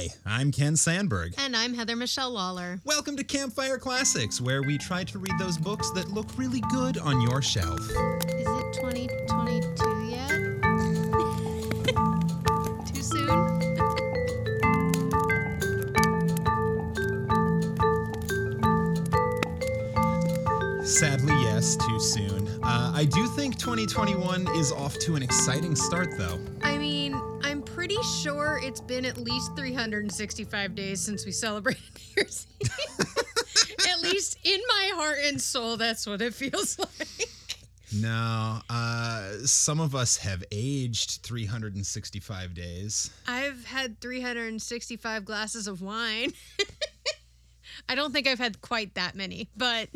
Hi, I'm Ken Sandberg. And I'm Heather Michelle Waller. Welcome to Campfire Classics, where we try to read those books that look really good on your shelf. Is it 2022 yet? Too soon? Sadly, yes, too soon. I do think 2021 is off to an exciting start, though. I mean, I'm pretty sure it's been at least 365 days since we celebrated New Year's Eve. At least in my heart and soul, that's what it feels like. No, some of us have aged 365 days. I've had 365 glasses of wine. I don't think I've had quite that many, but...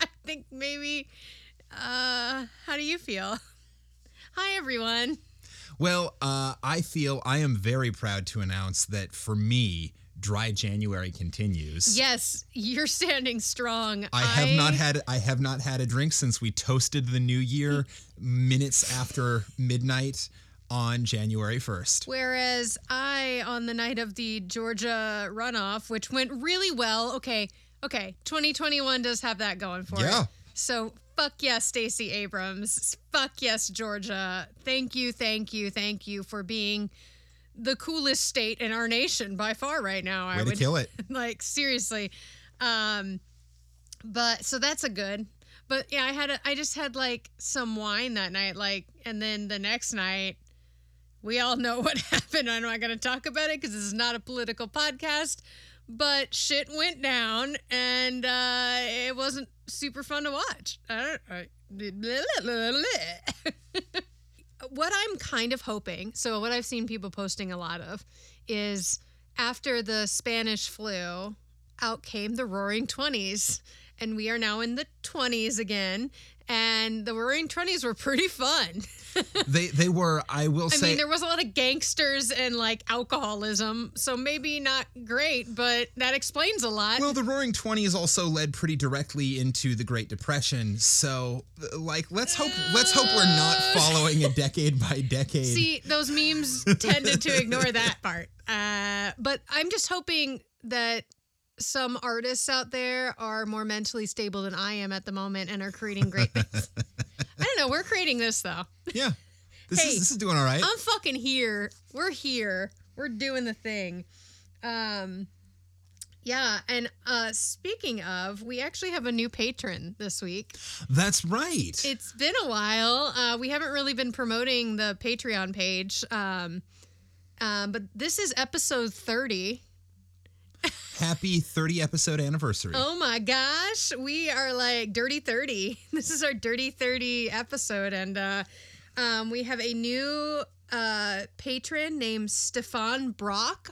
I think maybe, how do you feel? Hi, everyone. Well, I am very proud to announce that for me, dry January continues. Yes, you're standing strong. I have not had a drink since we toasted the new year minutes after midnight on January 1st. Whereas I, on the night of the Georgia runoff, which went really well, Okay, 2021 does have that going for it. Yeah. So, fuck yes, Stacey Abrams. Fuck yes, Georgia. Thank you for being the coolest state in our nation by far right now. Way to kill it. Like, seriously. But, so that's a good. But, yeah, I just had, like, some wine that night, like, and then the next night, we all know what happened. I'm not going to talk about it because this is not a political podcast. But shit went down, and it wasn't super fun to watch. What I'm kind of hoping, so what I've seen people posting a lot of, is after the Spanish flu, out came the Roaring Twenties, and we are now in the 20s again. And the Roaring Twenties were pretty fun. They were, I will say. I mean, there was a lot of gangsters and, like, alcoholism, so maybe not great, but that explains a lot. Well, the Roaring Twenties also led pretty directly into the Great Depression, so, like, let's hope we're not following a decade by decade. See, those memes tended to ignore that part. But I'm just hoping that some artists out there are more mentally stable than I am at the moment and are creating great things. I don't know. We're creating this, though. Yeah. This is doing all right. I'm fucking here. We're here. We're doing the thing. Yeah. And speaking of, we actually have a new patron this week. That's right. It's been a while. We haven't really been promoting the Patreon page. But this is episode 30. Happy 30 episode anniversary. Oh my gosh. We are like Dirty 30. This is our Dirty 30 episode. And we have a new patron named Stefan Brock.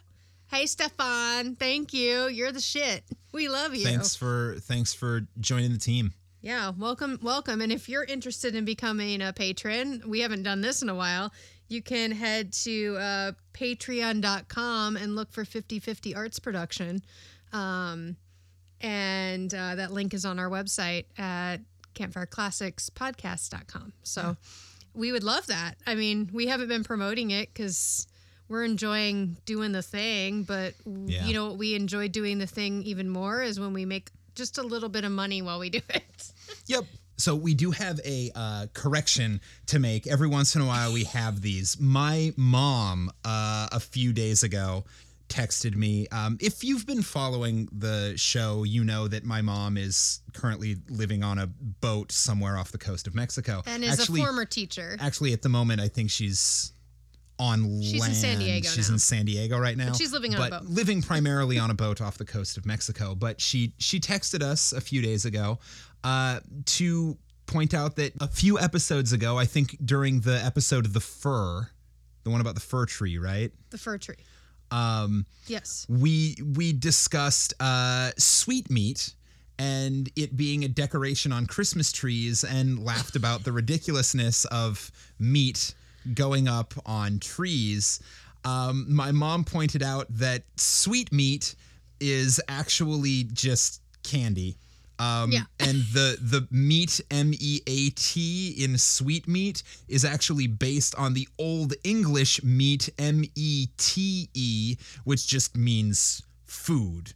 Hey, Stefan. Thank you. You're the shit. We love you. Thanks for joining the team. Yeah. Welcome. And if you're interested in becoming a patron, we haven't done this in a while. You can head to Patreon.com and look for 50 Fifty Arts Production. And that link is on our website at CampfireClassicsPodcast.com. So we would love that. I mean, we haven't been promoting it because we're enjoying doing the thing. But you know what we enjoy doing the thing even more is when we make just a little bit of money while we do it. Yep. So we do have a correction to make. Every once in a while we have these. My mom, a few days ago, texted me. If you've been following the show, you know that my mom is currently living on a boat somewhere off the coast of Mexico. And is a former teacher. Actually, at the moment, I think she's on she's land. She's in San Diego now. She's in San Diego right now. But she's living on a boat. Living primarily on a boat off the coast of Mexico. But she texted us a few days ago. To point out that a few episodes ago, I think during the episode of The Fir, the one about the fir tree, right? The fir tree. Yes. We discussed sweetmeat and it being a decoration on Christmas trees and laughed about the ridiculousness of meat going up on trees. My mom pointed out that sweetmeat is actually just candy. And the meat, M-E-A-T, in sweet meat is actually based on the Old English meat, M-E-T-E, which just means food.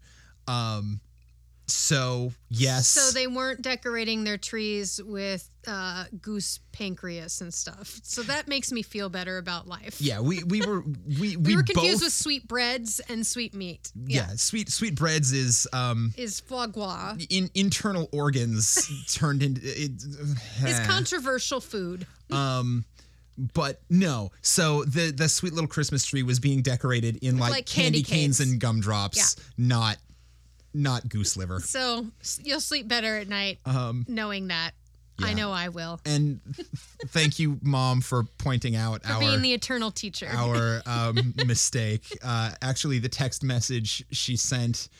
So, yes. So they weren't decorating their trees with goose pancreas and stuff. So that makes me feel better about life. Yeah, we were confused with sweetbreads and sweet meat. Yeah, sweetbreads is foie gras. Internal organs turned into it's controversial food. But no, so the sweet little Christmas tree was being decorated in like candy canes and gumdrops, not goose liver. So you'll sleep better at night knowing that. Yeah. I know I will. And thank you, Mom, for pointing out for being the eternal teacher. Our mistake. Actually, the text message she sent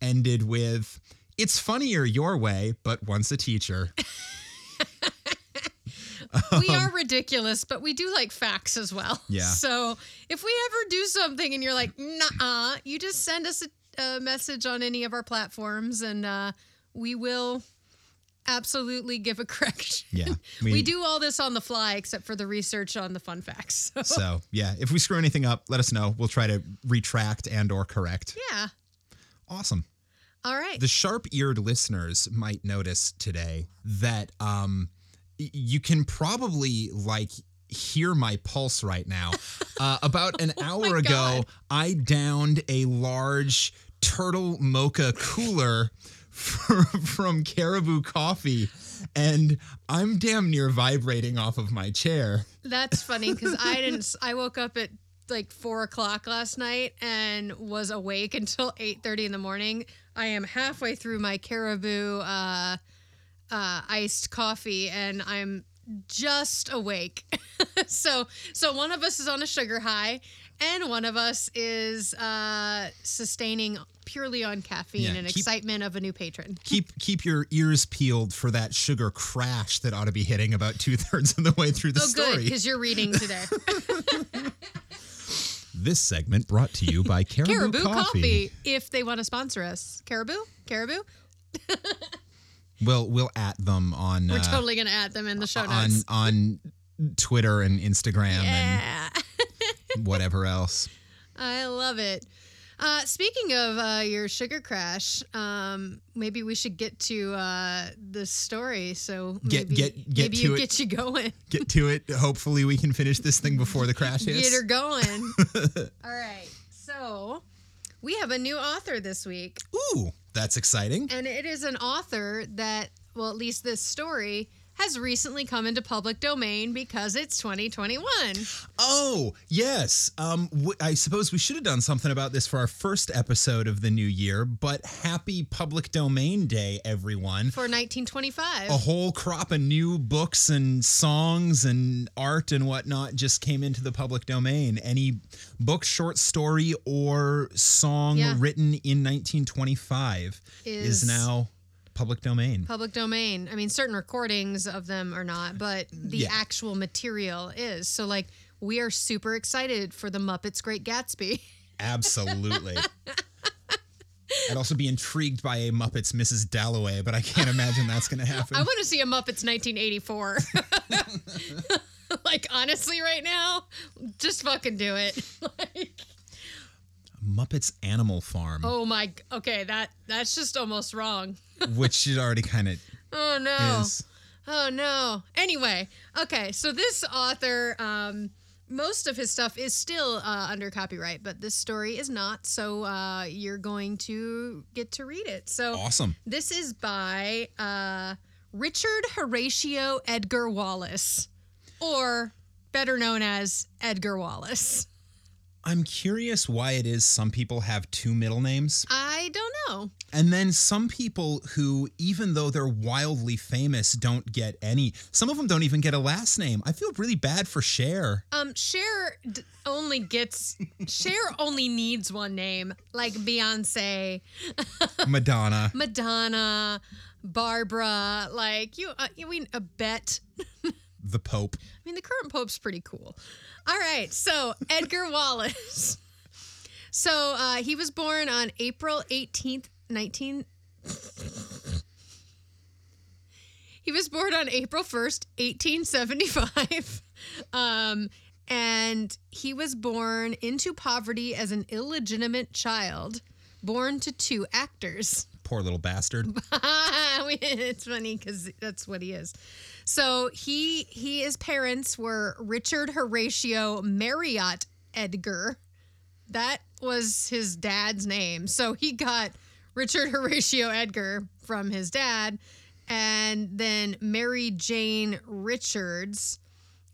ended with, "It's funnier your way, but once a teacher." We are ridiculous, but we do like facts as well. Yeah. So if we ever do something and you're like, nuh-uh, you just send us a message on any of our platforms, and we will absolutely give a correction. Yeah, we do all this on the fly, except for the research on the fun facts. So yeah, if we screw anything up, let us know. We'll try to retract and or correct. Yeah. Awesome. All right. The sharp-eared listeners might notice today that you can probably hear my pulse right now. About an hour ago, God. I downed a large turtle mocha cooler from Caribou Coffee, and I'm damn near vibrating off of my chair. That's funny, because I woke up at like 4:00 last night and was awake until 8:30 in the morning. I am halfway through my Caribou iced coffee, and I'm just awake. So one of us is on a sugar high, and one of us is sustaining purely on caffeine and excitement of a new patron. Keep your ears peeled for that sugar crash that ought to be hitting about 2/3 of the way through the story. Oh, good, because you're reading today. This segment brought to you by Caribou Coffee. If they want to sponsor us, Caribou. We'll at them on... We're totally going to at them in the show notes. On Twitter and Instagram and whatever else. I love it. Speaking of your sugar crash, maybe we should get to this story. So get you going. Get to it. Hopefully we can finish this thing before the crash hits. Get her going. All right. So we have a new author this week. Ooh. That's exciting. And it is an author that, well, at least this story, has recently come into public domain because it's 2021. Oh, yes. I suppose we should have done something about this for our first episode of the new year, but happy Public Domain Day, everyone. For 1925. A whole crop of new books and songs and art and whatnot just came into the public domain. Any book, short story, or song written in 1925 is now... public domain. Public domain. I mean, certain recordings of them are not, but the actual material is. So, like, we are super excited for The Muppets' Great Gatsby. Absolutely. I'd also be intrigued by a Muppets Mrs. Dalloway, but I can't imagine that's going to happen. I want to see a Muppets 1984. Like, honestly, right now, just fucking do it. Muppets Animal Farm. Oh my, okay, that's just almost wrong. Which it already kind of is. Oh no. Anyway, okay, so this author, most of his stuff is still under copyright, but this story is not, so you're going to get to read it. So awesome. This is by Richard Horatio Edgar Wallace, or better known as Edgar Wallace. I'm curious why it is some people have two middle names. I don't know. And then some people who, even though they're wildly famous, don't get any. Some of them don't even get a last name. I feel really bad for Cher. Cher only gets, Cher only needs one name, like Beyonce. Madonna, Barbara, like you mean a bet. The Pope. I mean, the current Pope's pretty cool. All right, so Edgar Wallace. So he was born on April 18th, 19... He was born on April 1st, 1875. And he was born into poverty as an illegitimate child, born to two actors. Poor little bastard. It's funny because that's what he is. So his parents were Richard Horatio Marriott Edgar. That was his dad's name. So he got Richard Horatio Edgar from his dad, and then Mary Jane Richards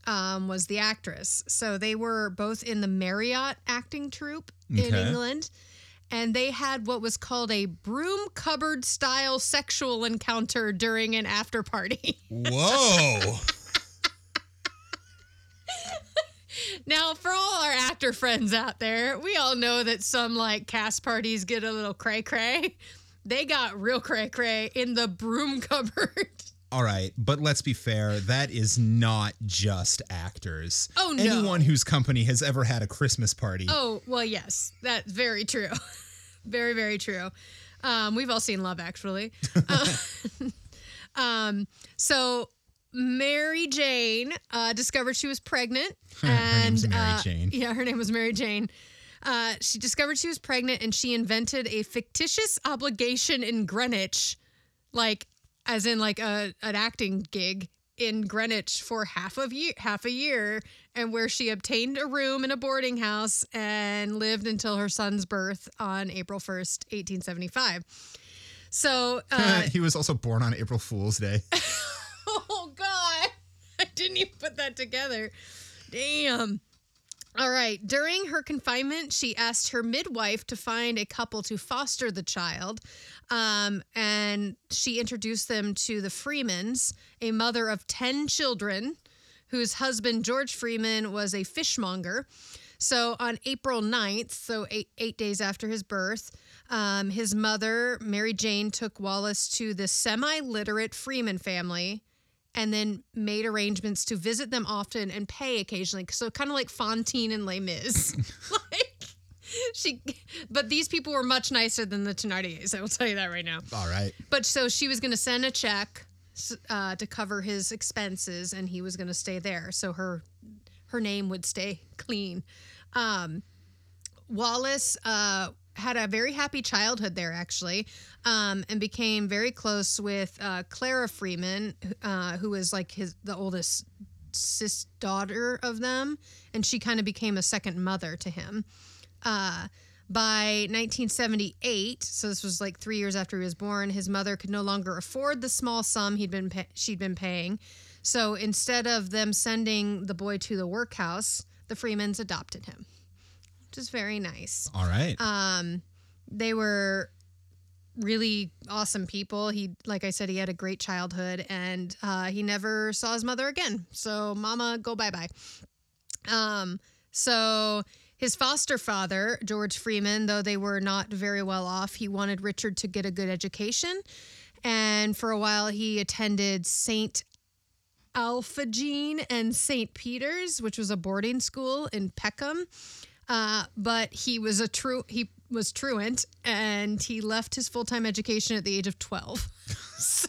was the actress. So they were both in the Marriott acting troupe in England, and they had what was called a broom cupboard style sexual encounter during an after party. Whoa. Now, for all our actor friends out there, we all know that some like cast parties get a little cray-cray. They got real cray-cray in the broom cupboard. All right, but let's be fair. That is not just actors. Oh, no. Anyone whose company has ever had a Christmas party. Oh, well, yes. That's very true. Very, very true. We've all seen Love, Actually. So Mary Jane discovered she was pregnant. Her name's Mary Jane. Yeah, her name was Mary Jane. She discovered she was pregnant, and she invented a fictitious obligation in Greenwich, like as in like an acting gig in Greenwich for half a year, and where she obtained a room in a boarding house and lived until her son's birth on April 1st, 1875. So he was also born on April Fool's Day. Oh God, I didn't even put that together. Damn. All right. During her confinement, she asked her midwife to find a couple to foster the child, and she introduced them to the Freemans, a mother of 10 children, whose husband, George Freeman, was a fishmonger. So on April 9th, so eight days after his birth, his mother, Mary Jane, took Wallace to the semi-literate Freeman family, and then made arrangements to visit them often and pay occasionally. So kind of like Fantine and Les Mis. But these people were much nicer than the Thénardiers, I will tell you that right now. All right. But so she was going to send a check to cover his expenses, and he was going to stay there. So her name would stay clean. Wallace had a very happy childhood there, actually, and became very close with Clara Freeman, who was like the oldest daughter of them, and she kind of became a second mother to him. By 1978, so this was like 3 years after he was born, his mother could no longer afford the small sum she'd been paying. So instead of them sending the boy to the workhouse, the Freemans adopted him, which is very nice. All right. They were really awesome people. He, like I said, he had a great childhood, and he never saw his mother again. So mama, go bye-bye. So his foster father, George Freeman, though they were not very well off, he wanted Richard to get a good education. And for a while, he attended St. Alphagene and St. Peter's, which was a boarding school in Peckham. But he was truant, and he left his full-time education at the age of 12. So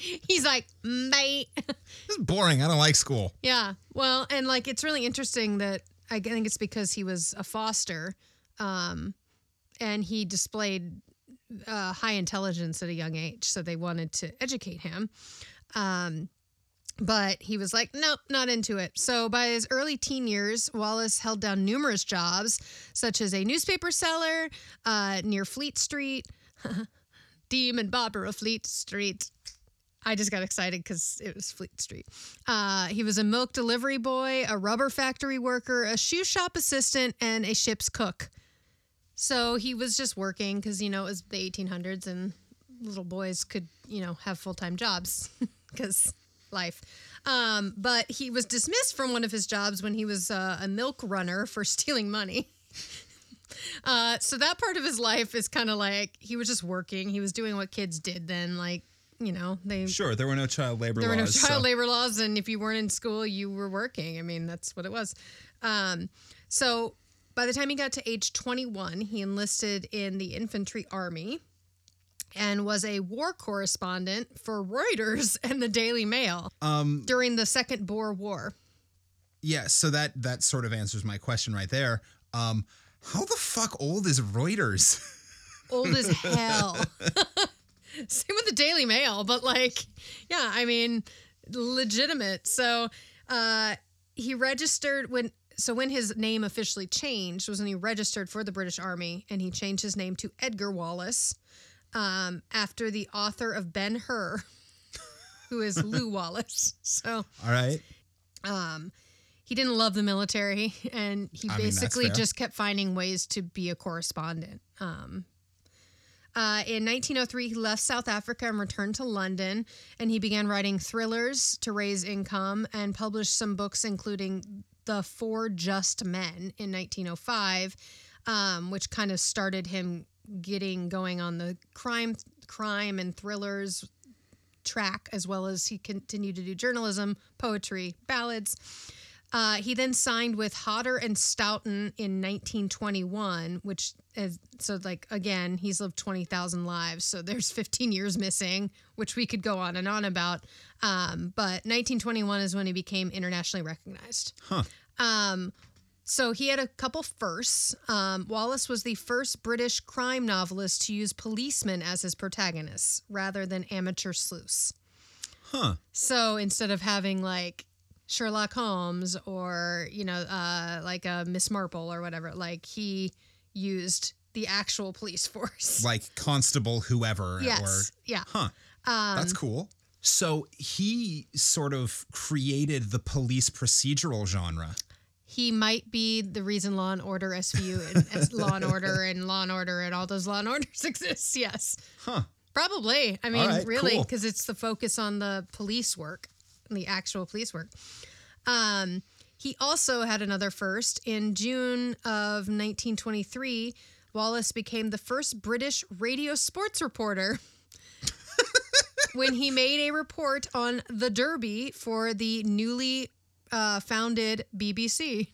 he's like, mate. This is boring. I don't like school. Yeah. Well, and like, it's really interesting that I think it's because he was a foster, and he displayed high intelligence at a young age. So they wanted to educate him. But he was like, nope, not into it. So by his early teen years, Wallace held down numerous jobs, such as a newspaper seller near Fleet Street. Demon Barber of Fleet Street. I just got excited because it was Fleet Street. He was a milk delivery boy, a rubber factory worker, a shoe shop assistant, and a ship's cook. So he was just working because, it was the 1800s, and little boys could, have full-time jobs because... life. But he was dismissed from one of his jobs when he was a milk runner for stealing money. So that part of his life is kind of like he was just working. He was doing what kids did then, like, they... Sure, there were no child labor laws. There were no child labor laws, and if you weren't in school, you were working. I mean, that's what it was. So by the time he got to age 21, he enlisted in the infantry army. and was a war correspondent for Reuters and the Daily Mail during the Second Boer War. Yes, yeah, so that sort of answers my question right there. How the fuck old is Reuters? Old as hell. Same with the Daily Mail, but yeah, I mean, legitimate. So he registered when his name officially changed was when he registered for the British Army, and he changed his name to Edgar Wallace after the author of Ben-Hur, who is Lew Wallace. So all right. He didn't love the military, and he basically just kept finding ways to be a correspondent. In 1903, he left South Africa and returned to London, and he began writing thrillers to raise income and published some books, including The Four Just Men in 1905, which kind of started him getting going on the crime and thrillers track, as well as he continued to do journalism, poetry, ballads. He then signed with Hodder and Stoughton in 1921, which is, again, he's lived 20,000 lives, so there's 15 years missing, which we could go on and on about. But 1921 is when he became internationally recognized. Huh. So he had a couple firsts. Wallace was the first British crime novelist to use policemen as his protagonists, rather than amateur sleuths. Huh. So instead of having, Sherlock Holmes or, a Miss Marple or whatever. He used the actual police force. Constable whoever. Yes, yeah. Huh. That's cool. So he sort of created the police procedural genre. He might be the reason Law and Order SVU and Law and Order and all those Law and Orders exist, yes. Huh. Probably. I mean, right, really, because it's the focus on the police work. The actual police work. He also had another first. In June of 1923, Wallace became the first British radio sports reporter when he made a report on the Derby for the newly founded BBC.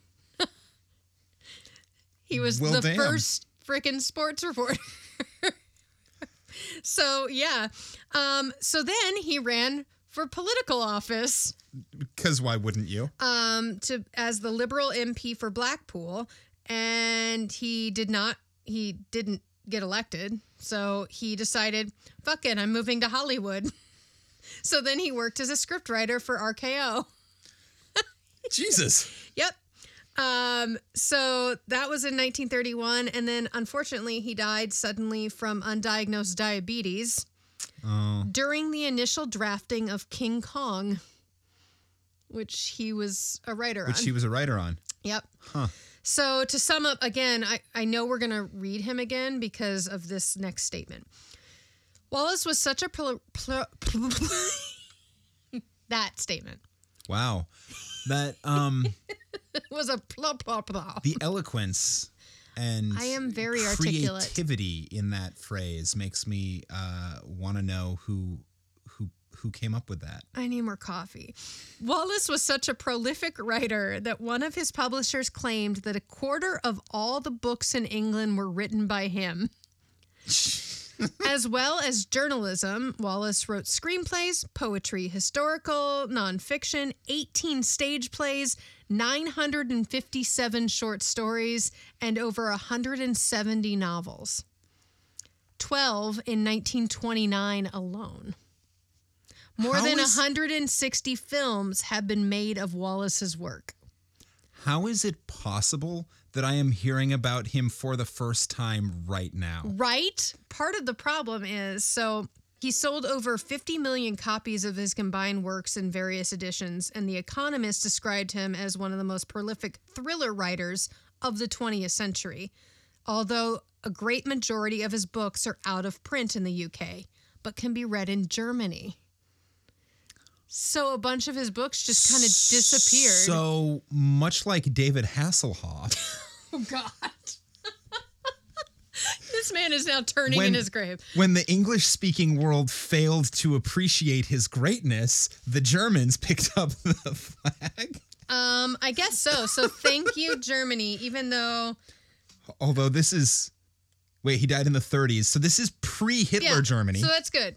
He was first freaking sports reporter. So, yeah. So then he ran for political office. Because why wouldn't you? As the Liberal MP for Blackpool, and he didn't get elected. So he decided, fuck it, I'm moving to Hollywood. So then he worked as a scriptwriter for RKO. Jesus. Yep. So that was in 1931, and then unfortunately he died suddenly from undiagnosed diabetes. During the initial drafting of King Kong, which he was a writer on. Yep. Huh. So to sum up, again, I know we're going to read him again because of this next statement. Wallace was such a... that statement. Wow. That was a... The eloquence... And I am very creativity articulate. In that phrase makes me want to know who came up with that. I need more coffee. Wallace was such a prolific writer that one of his publishers claimed that 1/4 of all the books in England were written by him. As well as journalism, Wallace wrote screenplays, poetry, historical, nonfiction, 18 stage plays, 957 short stories, and over 170 novels. 12 in 1929 alone. More than 160 films have been made of Wallace's work. How is it possible that I am hearing about him for the first time right now? Right? Part of the problem is, he sold over 50 million copies of his combined works in various editions, and The Economist described him as one of the most prolific thriller writers of the 20th century, although a great majority of his books are out of print in the UK, but can be read in Germany. So a bunch of his books just kind of disappeared. So much like David Hasselhoff. Oh, God. This man is now turning in his grave. When the English-speaking world failed to appreciate his greatness, the Germans picked up the flag. I guess so. So thank you, Germany, even though... Although this is... Wait, he died in the 30s. So this is pre-Hitler Germany. So that's good.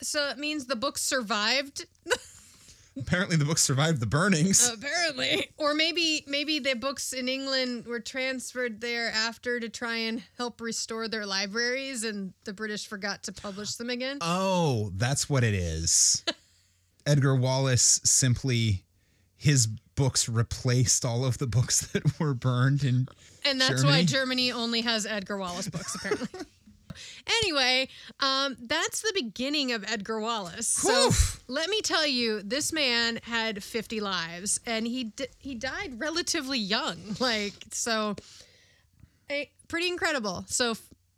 So it means the book survived. Apparently the books survived the burnings. Apparently. Or maybe the books in England were transferred there after to try and help restore their libraries, and the British forgot to publish them again. Oh, that's what it is. Edgar Wallace simply, his books replaced all of the books that were burned in Germany. And that's why Germany only has Edgar Wallace books, apparently. Anyway, that's the beginning of Edgar Wallace. So let me tell you, this man had 50 lives, and he died relatively young. Pretty incredible. So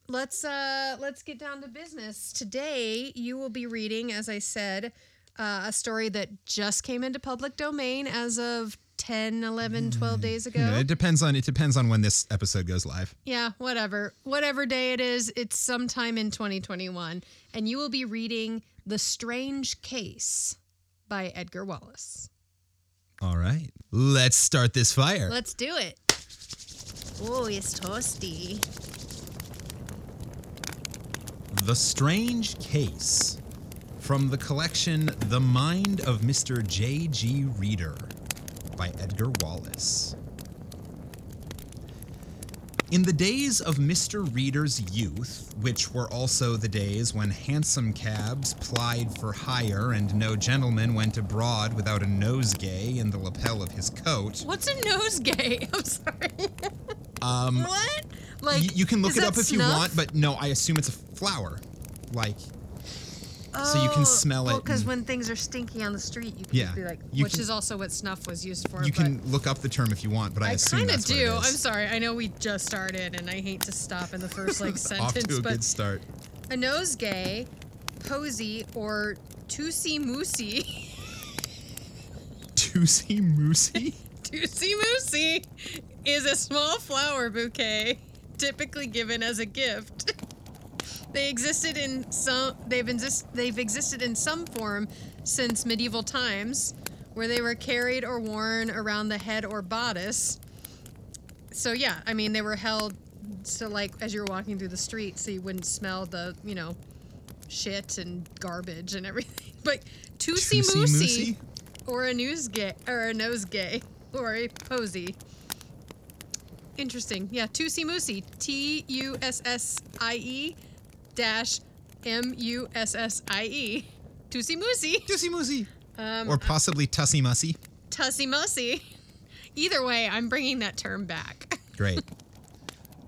let's get down to business. Today, you will be reading, as I said, a story that just came into public domain as of 10, 11, 12 days ago. Yeah, it depends on when this episode goes live. Yeah, whatever. Whatever day it is, it's sometime in 2021. And you will be reading The Strange Case by Edgar Wallace. All right. Let's start this fire. Let's do it. Oh, it's toasty. The Strange Case, from the collection The Mind of Mr. J.G. Reader, by Edgar Wallace. In the days of Mr. Reader's youth, which were also the days when hansom cabs plied for hire and no gentleman went abroad without a nosegay in the lapel of his coat. What's a nosegay? I'm sorry. What? You can look it up if you want, but no, I assume it's a flower. So you can smell it. Because when things are stinky on the street, you can just be like, is also what snuff was used for. You can look up the term if you want, but I assume that's what it is. I kind of do. I'm sorry. I know we just started, and I hate to stop in the first sentence. Off to a good start. A nosegay, posy, or toosie-moosey. Toosie-moosey? Toosie-moosey is a small flower bouquet typically given as a gift. They've existed in some form since medieval times, where they were carried or worn around the head or bodice. So yeah, I mean, they were held so as you were walking through the street, so you wouldn't smell the shit and garbage and everything. But toosie-moosey, or a nosegay, or a posy. Interesting. Yeah, toosie-moosey. TUSSIE-MUSSIE. Toosie-moosey. Toosie-moosey. Or possibly tussie-mussy. Tussie-mussy. Either way, I'm bringing that term back. Great.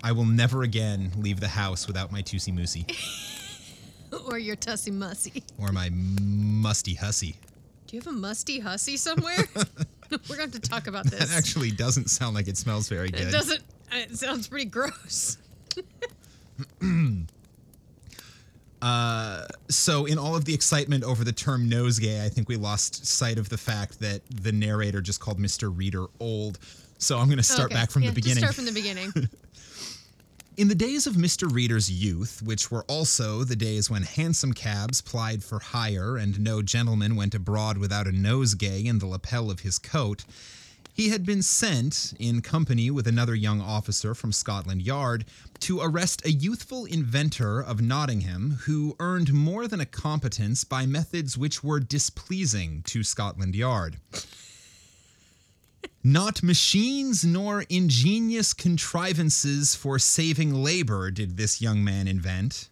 I will never again leave the house without my toosie-moosey. Or your tussie-mussy. Or my musty hussy. Do you have a musty hussy somewhere? We're going to talk about this. That actually doesn't sound like it smells very good. It doesn't. It sounds pretty gross. So in all of the excitement over the term nosegay, I think we lost sight of the fact that the narrator just called Mr. Reader old. So I'm going to start back from the beginning. Just start from the beginning. In the days of Mr. Reader's youth, which were also the days when hansom cabs plied for hire and no gentleman went abroad without a nosegay in the lapel of his coat, he had been sent, in company with another young officer from Scotland Yard, to arrest a youthful inventor of Nottingham who earned more than a competence by methods which were displeasing to Scotland Yard. Not machines nor ingenious contrivances for saving labor did this young man invent,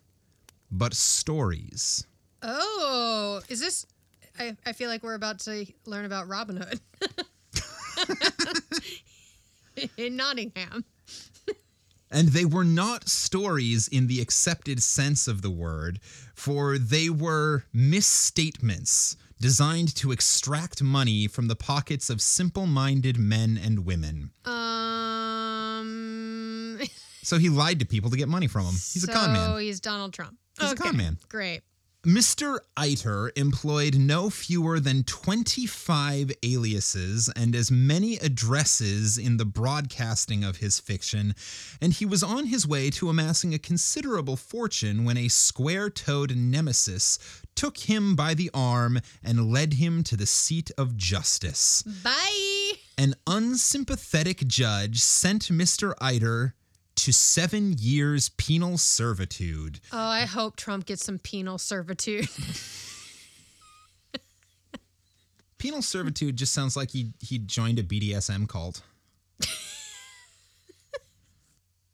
but stories. Oh, is this... I feel like we're about to learn about Robin Hood. In Nottingham. And they were not stories in the accepted sense of the word, for they were misstatements designed to extract money from the pockets of simple-minded men and women. So he lied to people to get money from them. He's a con man. So he's Donald Trump. He's a con man. Great. Mr. Eiter employed no fewer than 25 aliases and as many addresses in the broadcasting of his fiction, and he was on his way to amassing a considerable fortune when a square-toed nemesis took him by the arm and led him to the seat of justice. Bye! An unsympathetic judge sent Mr. Eiter to 7 years penal servitude. Oh, I hope Trump gets some penal servitude. Penal servitude just sounds like he joined a BDSM cult.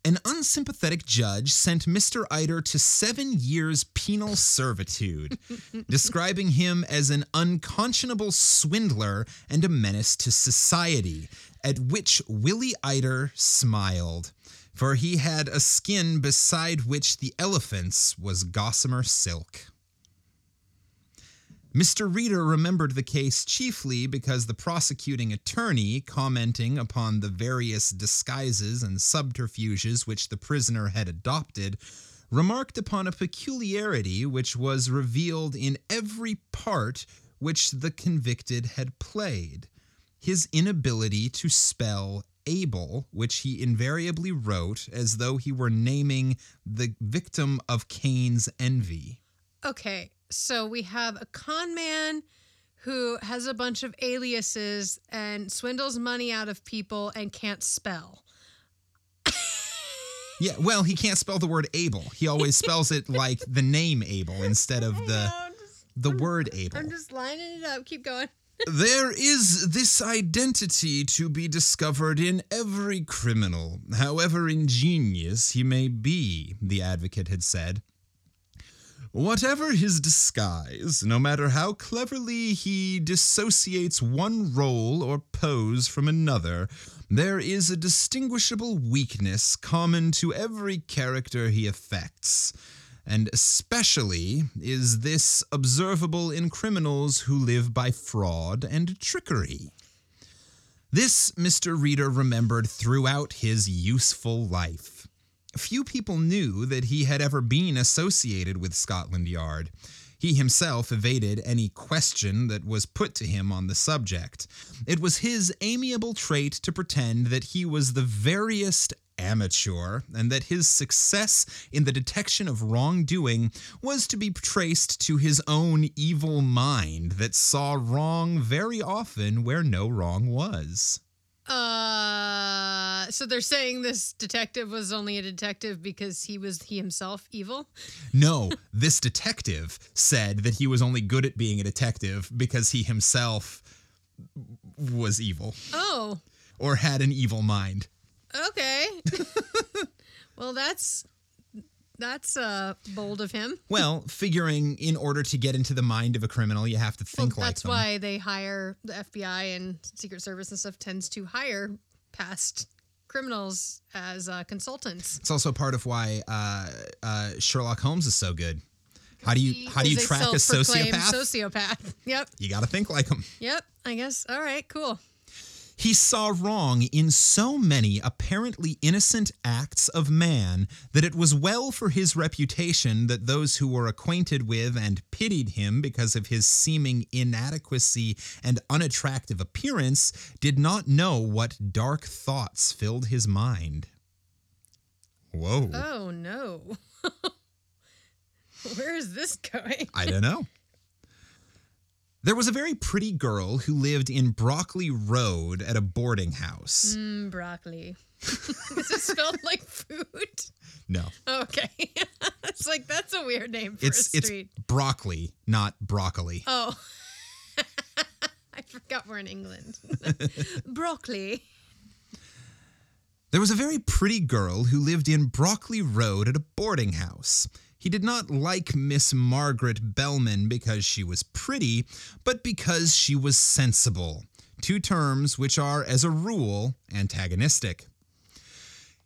An unsympathetic judge sent Mr. Eider to 7 years penal servitude, describing him as an unconscionable swindler and a menace to society, at which Willie Eider smiled, for he had a skin beside which the elephant's was gossamer silk. Mr. Reader remembered the case chiefly because the prosecuting attorney, commenting upon the various disguises and subterfuges which the prisoner had adopted, remarked upon a peculiarity which was revealed in every part which the convicted had played: his inability to spell Abel, which he invariably wrote as though he were naming the victim of Cain's envy. Okay. So we have a con man who has a bunch of aliases and swindles money out of people and can't spell. Yeah, well, he can't spell the word Abel. He always spells it like the name Abel instead of the word Abel. I'm just lining it up. Keep going. There is this identity to be discovered in every criminal, however ingenious he may be, the advocate had said. Whatever his disguise, no matter how cleverly he dissociates one role or pose from another, there is a distinguishable weakness common to every character he affects, and especially is this observable in criminals who live by fraud and trickery. This Mr. Reader remembered throughout his useful life. Few people knew that he had ever been associated with Scotland Yard. He himself evaded any question that was put to him on the subject. It was his amiable trait to pretend that he was the veriest amateur and that his success in the detection of wrongdoing was to be traced to his own evil mind that saw wrong very often where no wrong was. So they're saying this detective was only a detective because he himself evil? No, this detective said that he was only good at being a detective because he himself was evil. Oh. Or had an evil mind. Okay. Well, that's bold of him. Well, figuring in order to get into the mind of a criminal, you have to think like them. That's why they hire the FBI and Secret Service and stuff tends to hire past criminals as consultants. It's also part of why Sherlock Holmes is so good. How do you track a sociopath? Yep. You got to think like him. Yep. I guess. All right. Cool. He saw wrong in so many apparently innocent acts of man that it was well for his reputation that those who were acquainted with and pitied him because of his seeming inadequacy and unattractive appearance did not know what dark thoughts filled his mind. Whoa. Oh, no. Where is this going? I don't know. There was a very pretty girl who lived in Broccoli Road at a boarding house. Broccoli. Does it smell like food? No. Okay. It's like, that's a weird name for a street. It's broccoli, not broccoli. Oh. I forgot we're in England. Broccoli. There was a very pretty girl who lived in Broccoli Road at a boarding house. He did not like Miss Margaret Bellman because she was pretty, but because she was sensible, two terms which are, as a rule, antagonistic.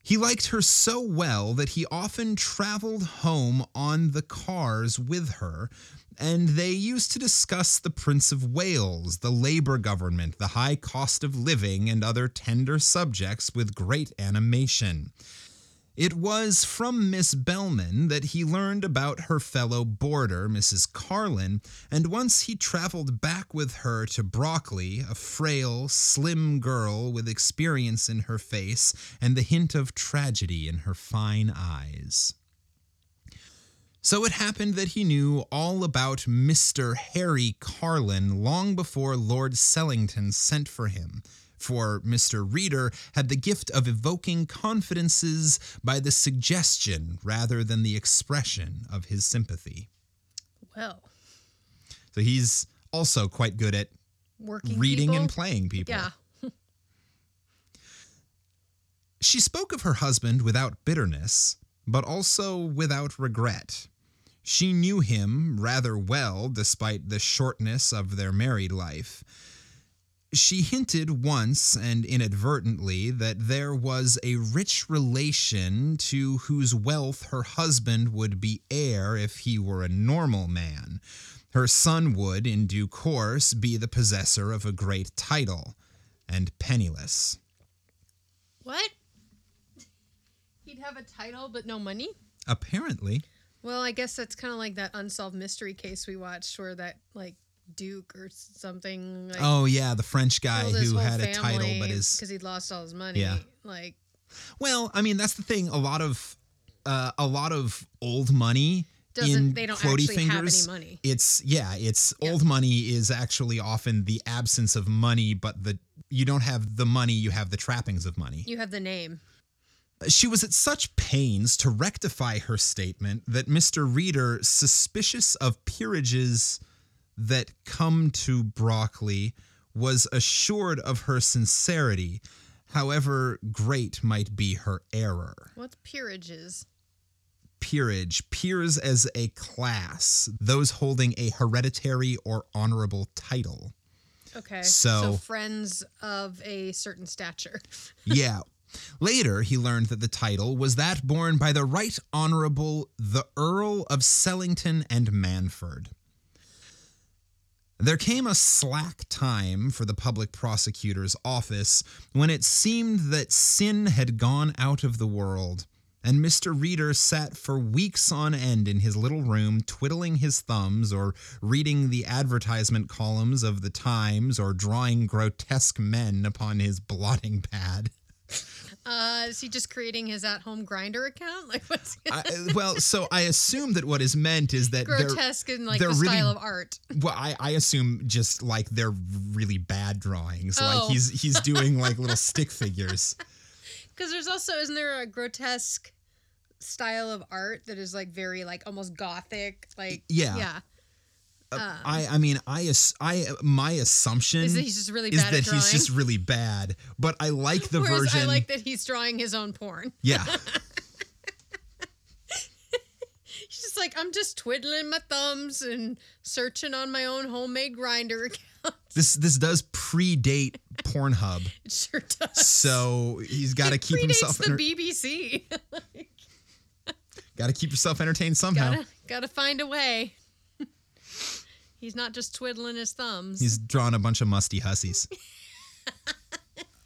He liked her so well that he often traveled home on the cars with her, and they used to discuss the Prince of Wales, the Labour government, the high cost of living, and other tender subjects with great animation. It was from Miss Bellman that he learned about her fellow boarder, Mrs. Carlin, and once he traveled back with her to Brockley, a frail, slim girl with experience in her face and the hint of tragedy in her fine eyes. So it happened that he knew all about Mr. Harry Carlin long before Lord Sellington sent for him, for Mr. Reader had the gift of evoking confidences by the suggestion rather than the expression of his sympathy. Well. So he's also quite good at reading people and playing people. Yeah. She spoke of her husband without bitterness, but also without regret. She knew him rather well, despite the shortness of their married life. She hinted once and inadvertently that there was a rich relation to whose wealth her husband would be heir if he were a normal man. Her son would, in due course, be the possessor of a great title, and penniless. What? He'd have a title but no money? Apparently. Well, I guess that's kind of like that unsolved mystery case we watched where that, like, Duke or something. Like, oh, yeah, the French guy who had a title but is... because he'd lost all his money. Yeah. Like, well, I mean, that's the thing. A lot of old money doesn't... they don't actually have any money. Old money is actually often the absence of money, but you don't have the money, you have the trappings of money. You have the name. She was at such pains to rectify her statement that Mr. Reader, suspicious of peerages that come to Brockley, was assured of her sincerity, however great might be her error. What's peerages? Peerage. Peers as a class, those holding a hereditary or honorable title. Okay, so friends of a certain stature. Yeah. Later, he learned that the title was that borne by the Right Honorable the Earl of Sellington and Manford. There came a slack time for the public prosecutor's office when it seemed that sin had gone out of the world, and Mr. Reader sat for weeks on end in his little room twiddling his thumbs or reading the advertisement columns of the Times or drawing grotesque men upon his blotting pad. Is he just creating his at-home Grindr account? Like, what's so I assume that what is meant is that grotesque and like the style of art. Well, I assume just like they're really bad drawings. Oh. Like he's doing like little stick figures. Because there's also, isn't there a grotesque style of art that is like very like almost gothic? Like yeah. My assumption is that he's just really bad at drawing. He's just really bad, but I like the version. I like that he's drawing his own porn. Yeah. He's just like, I'm just twiddling my thumbs and searching on my own homemade Grindr account. This does predate Pornhub. It sure does. So he's got to keep himself... It predates the BBC. Got to keep yourself entertained somehow. Gotta find a way. He's not just twiddling his thumbs. He's drawn a bunch of musty hussies.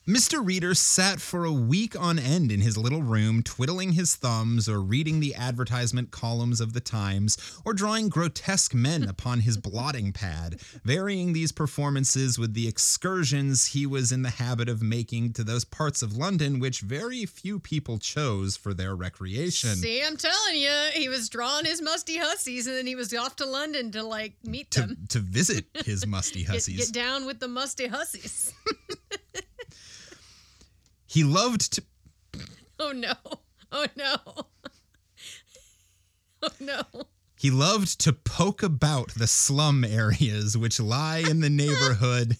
Mr. Reader sat for a week on end in his little room, twiddling his thumbs or reading the advertisement columns of the Times or drawing grotesque men upon his blotting pad, varying these performances with the excursions he was in the habit of making to those parts of London which very few people chose for their recreation. See, I'm telling you, he was drawing his musty hussies and then he was off to London to, like, meet them. To visit his musty hussies. Get down with the musty hussies. He loved to... Oh, no. Oh, no. Oh, no. He loved to poke about the slum areas which lie in the neighborhood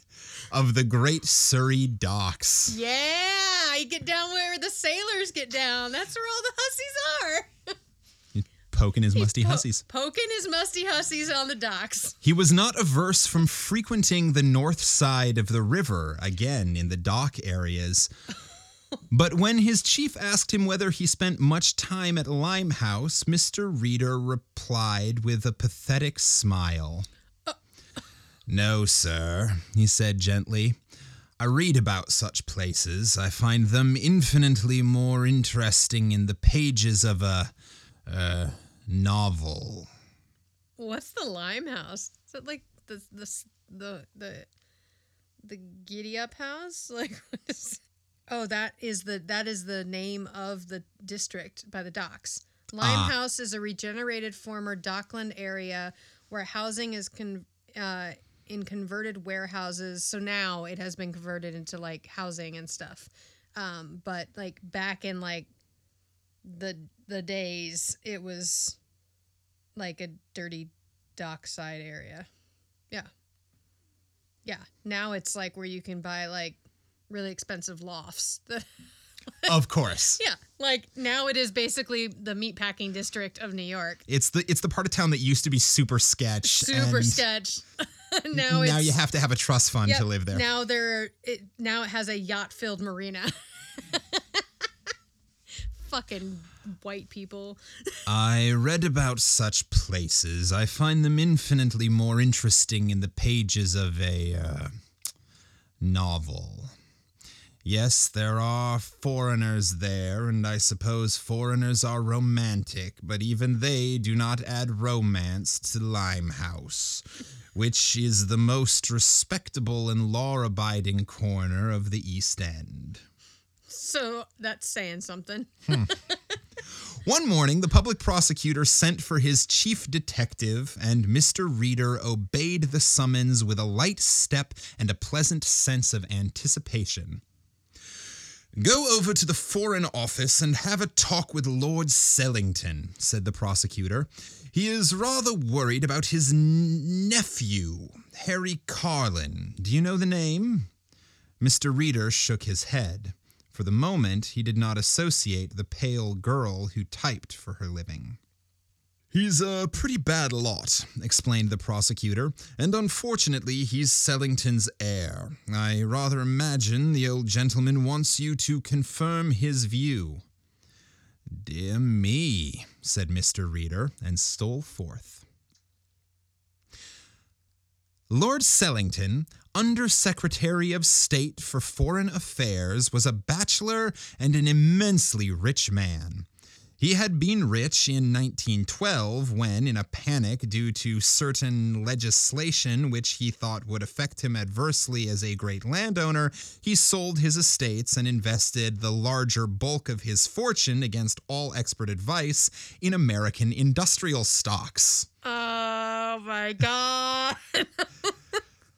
of the great Surrey docks. Yeah, you get down where the sailors get down. That's where all the hussies are. Poking his musty hussies. Poking his musty hussies on the docks. He was not averse from frequenting the north side of the river, again in the dock areas. But when his chief asked him whether he spent much time at Limehouse, Mr. Reader replied with a pathetic smile. No, sir, he said gently. I read about such places. I find them infinitely more interesting in the pages of a... novel. What's the Limehouse? Is that like the giddy up house? Like, what is... Oh, that is the name of the district by the docks. Limehouse is a regenerated former dockland area where housing is in converted warehouses. So now it has been converted into like housing and stuff. But like back in like the days, it was like a dirty dockside area. Yeah. Yeah. Now it's like where you can buy like really expensive lofts. Of course. Yeah. Like now it is basically the meatpacking district of New York. It's the part of town that used to be super sketch. Super sketch. now you have to have a trust fund to live there. Now it has a yacht-filled marina. Fucking white people. I read about such places. I find them infinitely more interesting in the pages of a novel. Yes, there are foreigners there, and I suppose foreigners are romantic, but even they do not add romance to Limehouse, which is the most respectable and law-abiding corner of the East End. So that's saying something. One morning, the public prosecutor sent for his chief detective, and Mr. Reader obeyed the summons with a light step and a pleasant sense of anticipation. "Go over to the Foreign Office and have a talk with Lord Sellington," said the prosecutor. "He is rather worried about his nephew, Harry Carlin. Do you know the name?" Mr. Reader shook his head. For the moment, he did not associate the pale girl who typed for her living. "He's a pretty bad lot," explained the prosecutor, "and unfortunately he's Sellington's heir. I rather imagine the old gentleman wants you to confirm his view." "Dear me," said Mr. Reader, and stole forth. Lord Sellington, Undersecretary of State for Foreign Affairs, was a bachelor and an immensely rich man. He had been rich in 1912 when, in a panic due to certain legislation which he thought would affect him adversely as a great landowner, he sold his estates and invested the larger bulk of his fortune, against all expert advice, in American industrial stocks. Oh my God.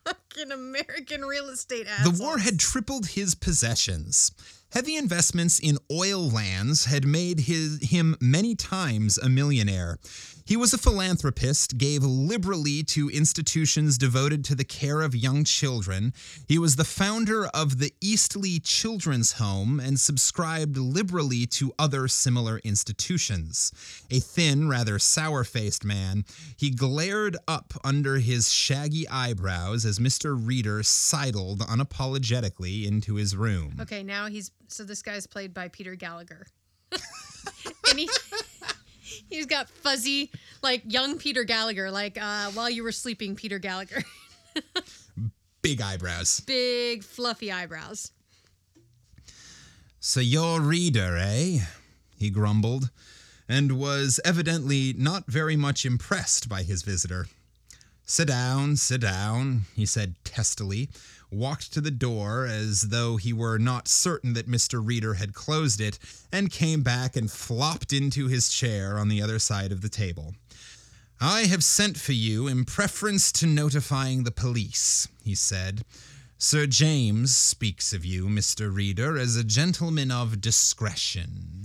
Fucking American real estate assets. The war had tripled his possessions. Heavy investments in oil lands had made him many times a millionaire. He was a philanthropist, gave liberally to institutions devoted to the care of young children. He was the founder of the Eastleigh Children's Home and subscribed liberally to other similar institutions. A thin, rather sour-faced man, he glared up under his shaggy eyebrows as Mr. Reader sidled unapologetically into his room. Okay, now so this guy's played by Peter Gallagher. And he's got fuzzy, like young Peter Gallagher, like while you were sleeping, Peter Gallagher. Big eyebrows. Big fluffy eyebrows. "So you're Reader, eh?" he grumbled, and was evidently not very much impressed by his visitor. Sit down," he said testily, walked to the door as though he were not certain that Mr. Reader had closed it, and came back and flopped into his chair on the other side of the table. "I have sent for you in preference to notifying the police," he said. "Sir James speaks of you, Mr. Reader, as a gentleman of discretion."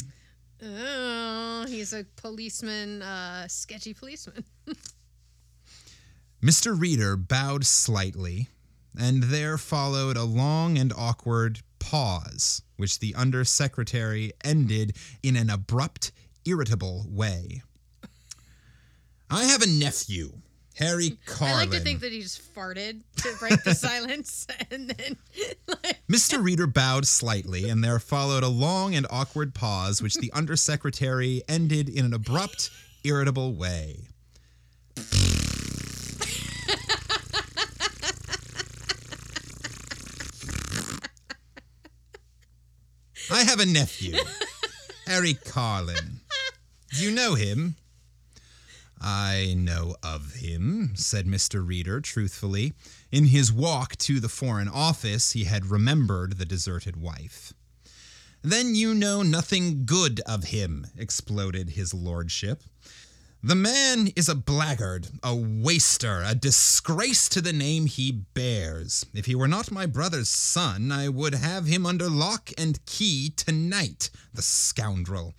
Oh, he's a policeman, sketchy policeman. Mr. Reader bowed slightly, and there followed a long and awkward pause, which the undersecretary ended in an abrupt, irritable way. "I have a nephew, Harry Carlin." I like to think that he just farted to break the silence, and then... Mr. Reader bowed slightly, and there followed a long and awkward pause, which the undersecretary ended in an abrupt, irritable way. "I have a nephew, Harry Carlin. Do you know him?" "I know of him," said Mr. Reader truthfully. In his walk to the Foreign Office, he had remembered the deserted wife. "Then you know nothing good of him," exploded his lordship. The man is a blackguard, a waster, a disgrace to the name he bears. If he were not my brother's son, I would have him under lock and key tonight, the scoundrel.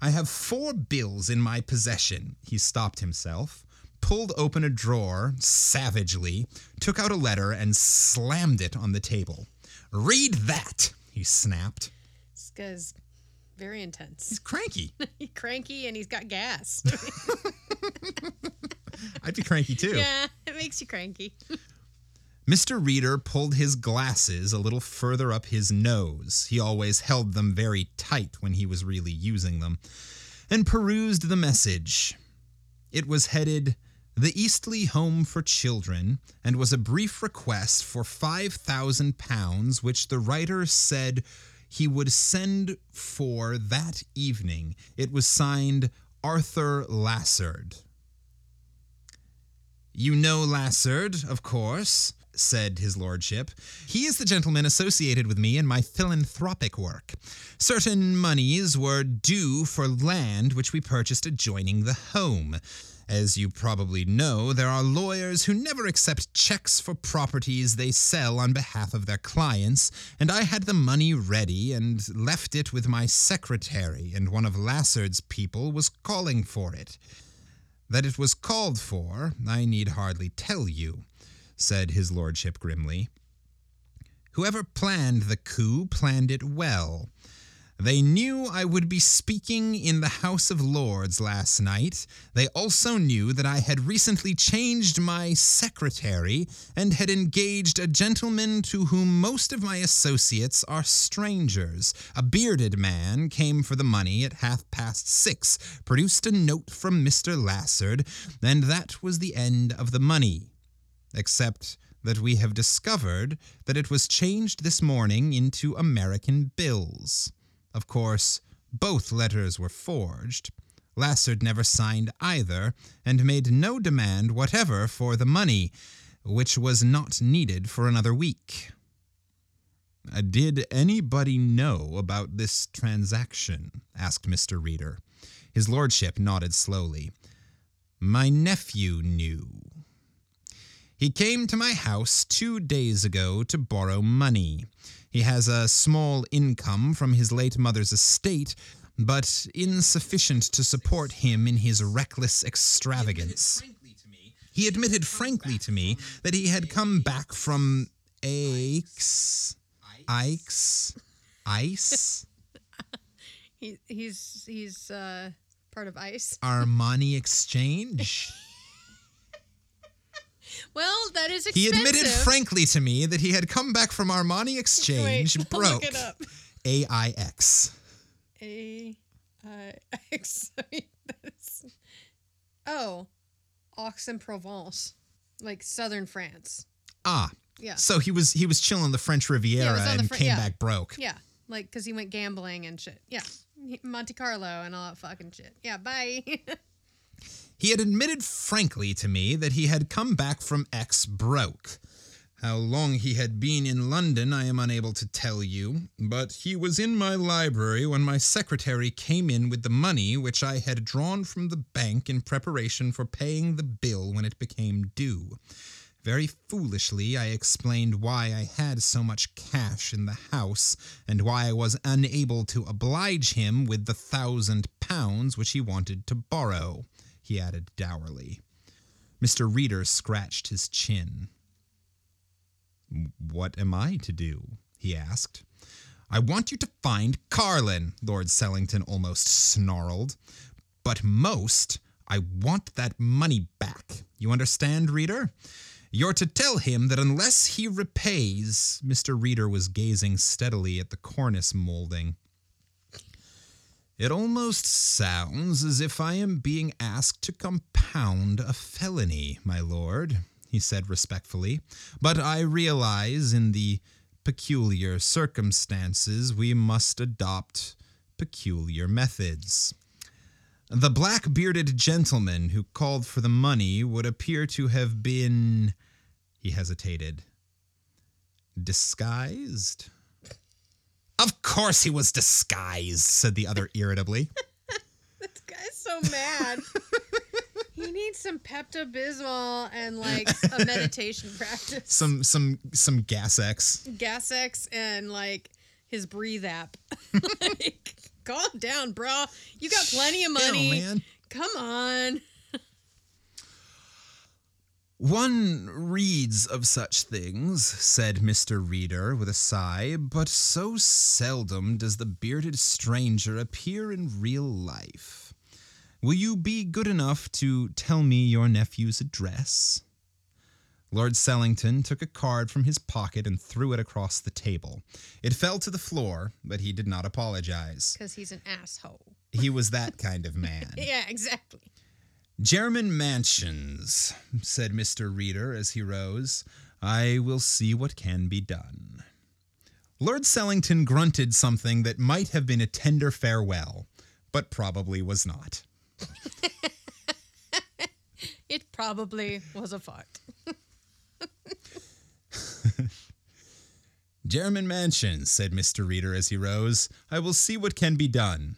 I have 4 bills in my possession. He stopped himself, pulled open a drawer, savagely, took out a letter and slammed it on the table. "Read that," he snapped. This guy's very intense. He's cranky. He's cranky and he's got gas. I'd be cranky too. Yeah, it makes you cranky. Mr. Reader pulled his glasses a little further up his nose. He always held them very tight when he was really using them, and perused the message. It was headed, "The Eastleigh Home for Children," and was a brief request for £5,000, which the writer said he would send for that evening. It was signed Arthur Lassard. "You know Lassard, of course," said his lordship. "He is the gentleman associated with me in my philanthropic work. Certain monies were due for land which we purchased adjoining the home. As you probably know, there are lawyers who never accept checks for properties they sell on behalf of their clients, and I had the money ready and left it with my secretary, and one of Lassard's people was calling for it. That it was called for, I need hardly tell you," said his lordship grimly. "Whoever planned the coup planned it well. They knew I would be speaking in the House of Lords last night. They also knew that I had recently changed my secretary and had engaged a gentleman to whom most of my associates are strangers. A bearded man came for the money at 6:30, produced a note from Mr. Lassard, and that was the end of the money, except that we have discovered that it was changed this morning into American bills. Of course, both letters were forged. Lassard never signed either, and made no demand whatever for the money, which was not needed for another week." "Did anybody know about this transaction?" asked Mr. Reader. His lordship nodded slowly. "My nephew knew. He came to my house 2 days ago to borrow money. He has a small income from his late mother's estate, but insufficient to support him in his reckless extravagance. He admitted frankly to me that he had come back from Ice. He's part of Ice. Armani Exchange. Well, that is expensive. He admitted frankly to me that he had come back from Armani Exchange. Wait, broke. Look it up. AIX. AIX. I mean, that's... Oh, Aix-en-Provence, like southern France. Ah. Yeah. So he was chilling the French Riviera and came back broke. Yeah, like because he went gambling and shit. Yeah, Monte Carlo and all that fucking shit. Yeah, bye. He had admitted frankly to me that he had come back from X broke. How long he had been in London I am unable to tell you, but he was in my library when my secretary came in with the money which I had drawn from the bank in preparation for paying the bill when it became due. Very foolishly, I explained why I had so much cash in the house, and why I was unable to oblige him with the £1,000 which he wanted to borrow," he added dourly. Mr. Reader scratched his chin. "What am I to do?" he asked. "I want you to find Carlin," Lord Sellington almost snarled. "But most, I want that money back. You understand, Reader? You're to tell him that unless he repays..." Mr. Reader was gazing steadily at the cornice molding. "It almost sounds as if I am being asked to compound a felony, my lord," he said respectfully, "but I realize in the peculiar circumstances we must adopt peculiar methods. The black-bearded gentleman who called for the money would appear to have been," he hesitated, "disguised?" "Of course he was disguised," said the other irritably. This guy's so mad. need some Pepto-Bismol and like a meditation practice. Some Gas-X. Gas-X and like his Breathe app. Like, calm down, bro. You got plenty of money. Ew, man. Come on. One reads of such things, said Mr. Reader with a sigh, but so seldom does the bearded stranger appear in real life. Will you be good enough to tell me your nephew's address? Lord Sellington took a card from his pocket and threw it across the table. It fell to the floor, but he did not apologize. Because he's an asshole. He was that kind of man. Yeah, exactly. German Mansions, said Mr. Reader as he rose. I will see what can be done. Lord Sellington grunted something that might have been a tender farewell, but probably was not. It probably was a fart. German Mansions, said Mr. Reader as he rose. I will see what can be done.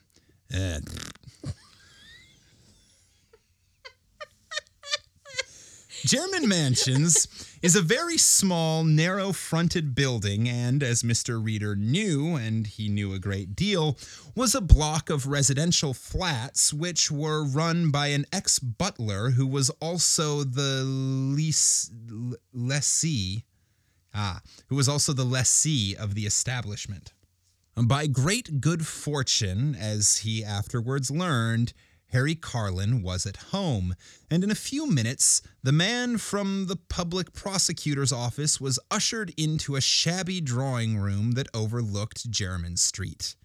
German Mansions is a very small, narrow-fronted building and, as Mr. Reader knew, and he knew a great deal, was a block of residential flats which were run by an ex-butler who was also the lessee of the establishment. By great good fortune, as he afterwards learned, Harry Carlin was at home, and in a few minutes, the man from the public prosecutor's office was ushered into a shabby drawing room that overlooked Jermyn Street.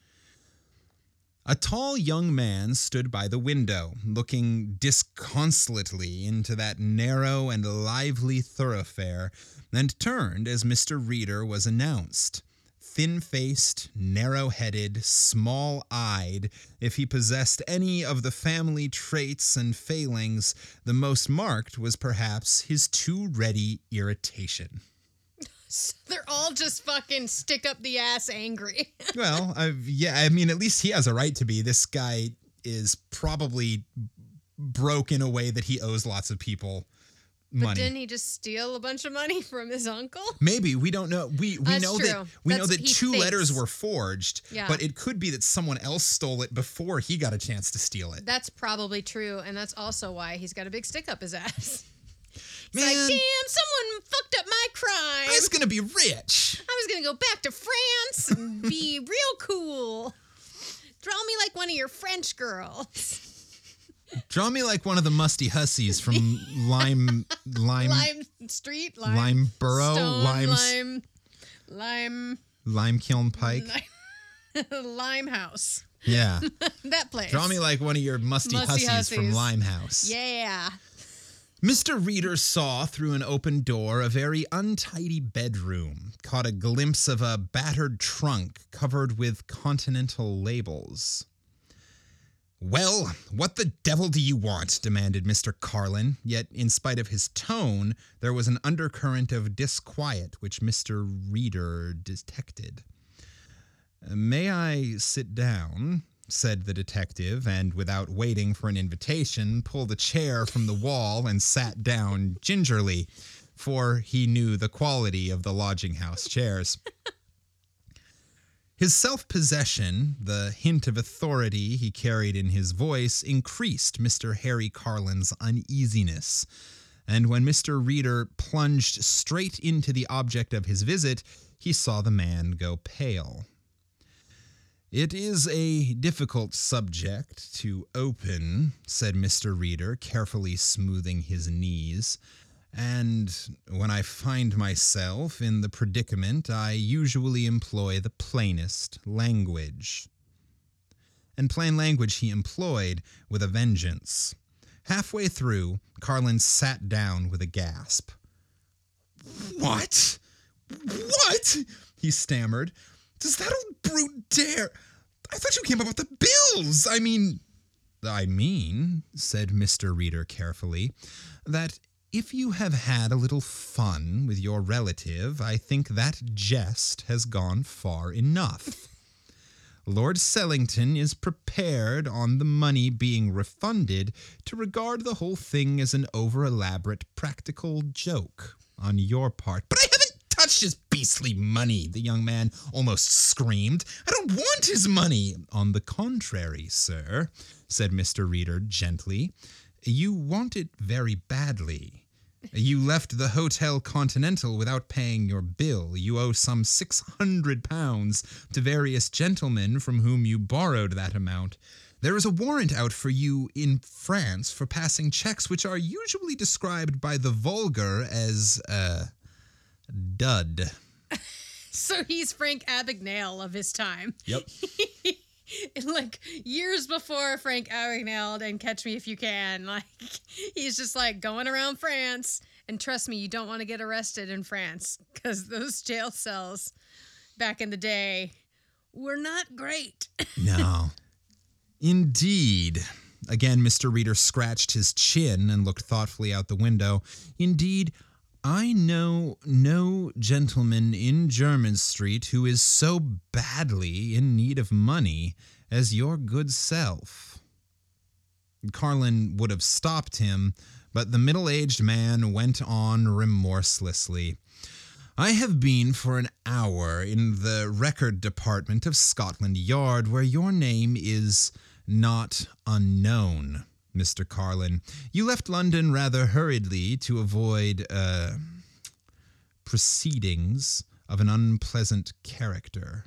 A tall young man stood by the window, looking disconsolately into that narrow and lively thoroughfare, and turned as Mr. Reader was announced. Thin-faced, narrow-headed, small-eyed, if he possessed any of the family traits and failings, the most marked was perhaps his too-ready irritation. They're all just fucking stick-up-the-ass angry. Well, at least he has a right to be. This guy is probably broke in a way that he owes lots of people. Money. But didn't he just steal a bunch of money from his uncle? Maybe. We don't know. We know that two letters were forged, yeah. But it could be that someone else stole it before he got a chance to steal it. That's probably true, and that's also why he's got a big stick up his ass. It's like, damn, someone fucked up my crime. I was going to be rich. I was going to go back to France and be real cool. Draw me like one of your French girls. Draw me like one of the musty hussies from Limehouse. Yeah. That place. Draw me like one of your musty hussies from Limehouse. Yeah. Mr. Reader saw through an open door a very untidy bedroom, caught a glimpse of a battered trunk covered with continental labels. Well, what the devil do you want? Demanded Mr. Carlin, yet in spite of his tone, there was an undercurrent of disquiet which Mr. Reader detected. May I sit down? Said the detective, and without waiting for an invitation, pulled a chair from the wall and sat down gingerly, for he knew the quality of the lodging house chairs. His self-possession, the hint of authority he carried in his voice, increased Mr. Harry Carlin's uneasiness, and when Mr. Reader plunged straight into the object of his visit, he saw the man go pale. It is a difficult subject to open, said Mr. Reader, carefully smoothing his knees. And when I find myself in the predicament, I usually employ the plainest language. And plain language he employed with a vengeance. Halfway through, Carlin sat down with a gasp. What? What? He stammered. Does that old brute dare? I thought you came up with the bills. I mean, said Mr. Reader carefully, that if you have had a little fun with your relative, I think that jest has gone far enough. Lord Sellington is prepared, on the money being refunded, to regard the whole thing as an over-elaborate practical joke on your part. But I haven't touched his beastly money, the young man almost screamed. I don't want his money. On the contrary, sir, said Mr. Reader gently, you want it very badly. You left the Hotel Continental without paying your bill. You owe some £600 to various gentlemen from whom you borrowed that amount. There is a warrant out for you in France for passing checks which are usually described by the vulgar as, dud. So he's Frank Abagnale of his time. Yep. Like, years before Frank Abagnale and Catch Me If You Can, like, he's just, like, going around France. And trust me, you don't want to get arrested in France, because those jail cells back in the day were not great. No. Indeed. Again, Mr. Reader scratched his chin and looked thoughtfully out the window. Indeed, I know no gentleman in Germyn Street who is so badly in need of money as your good self. Carlin would have stopped him, but the middle-aged man went on remorselessly. I have been for an hour in the record department of Scotland Yard, where your name is not unknown. Mr. Carlin, you left London rather hurriedly to avoid proceedings of an unpleasant character.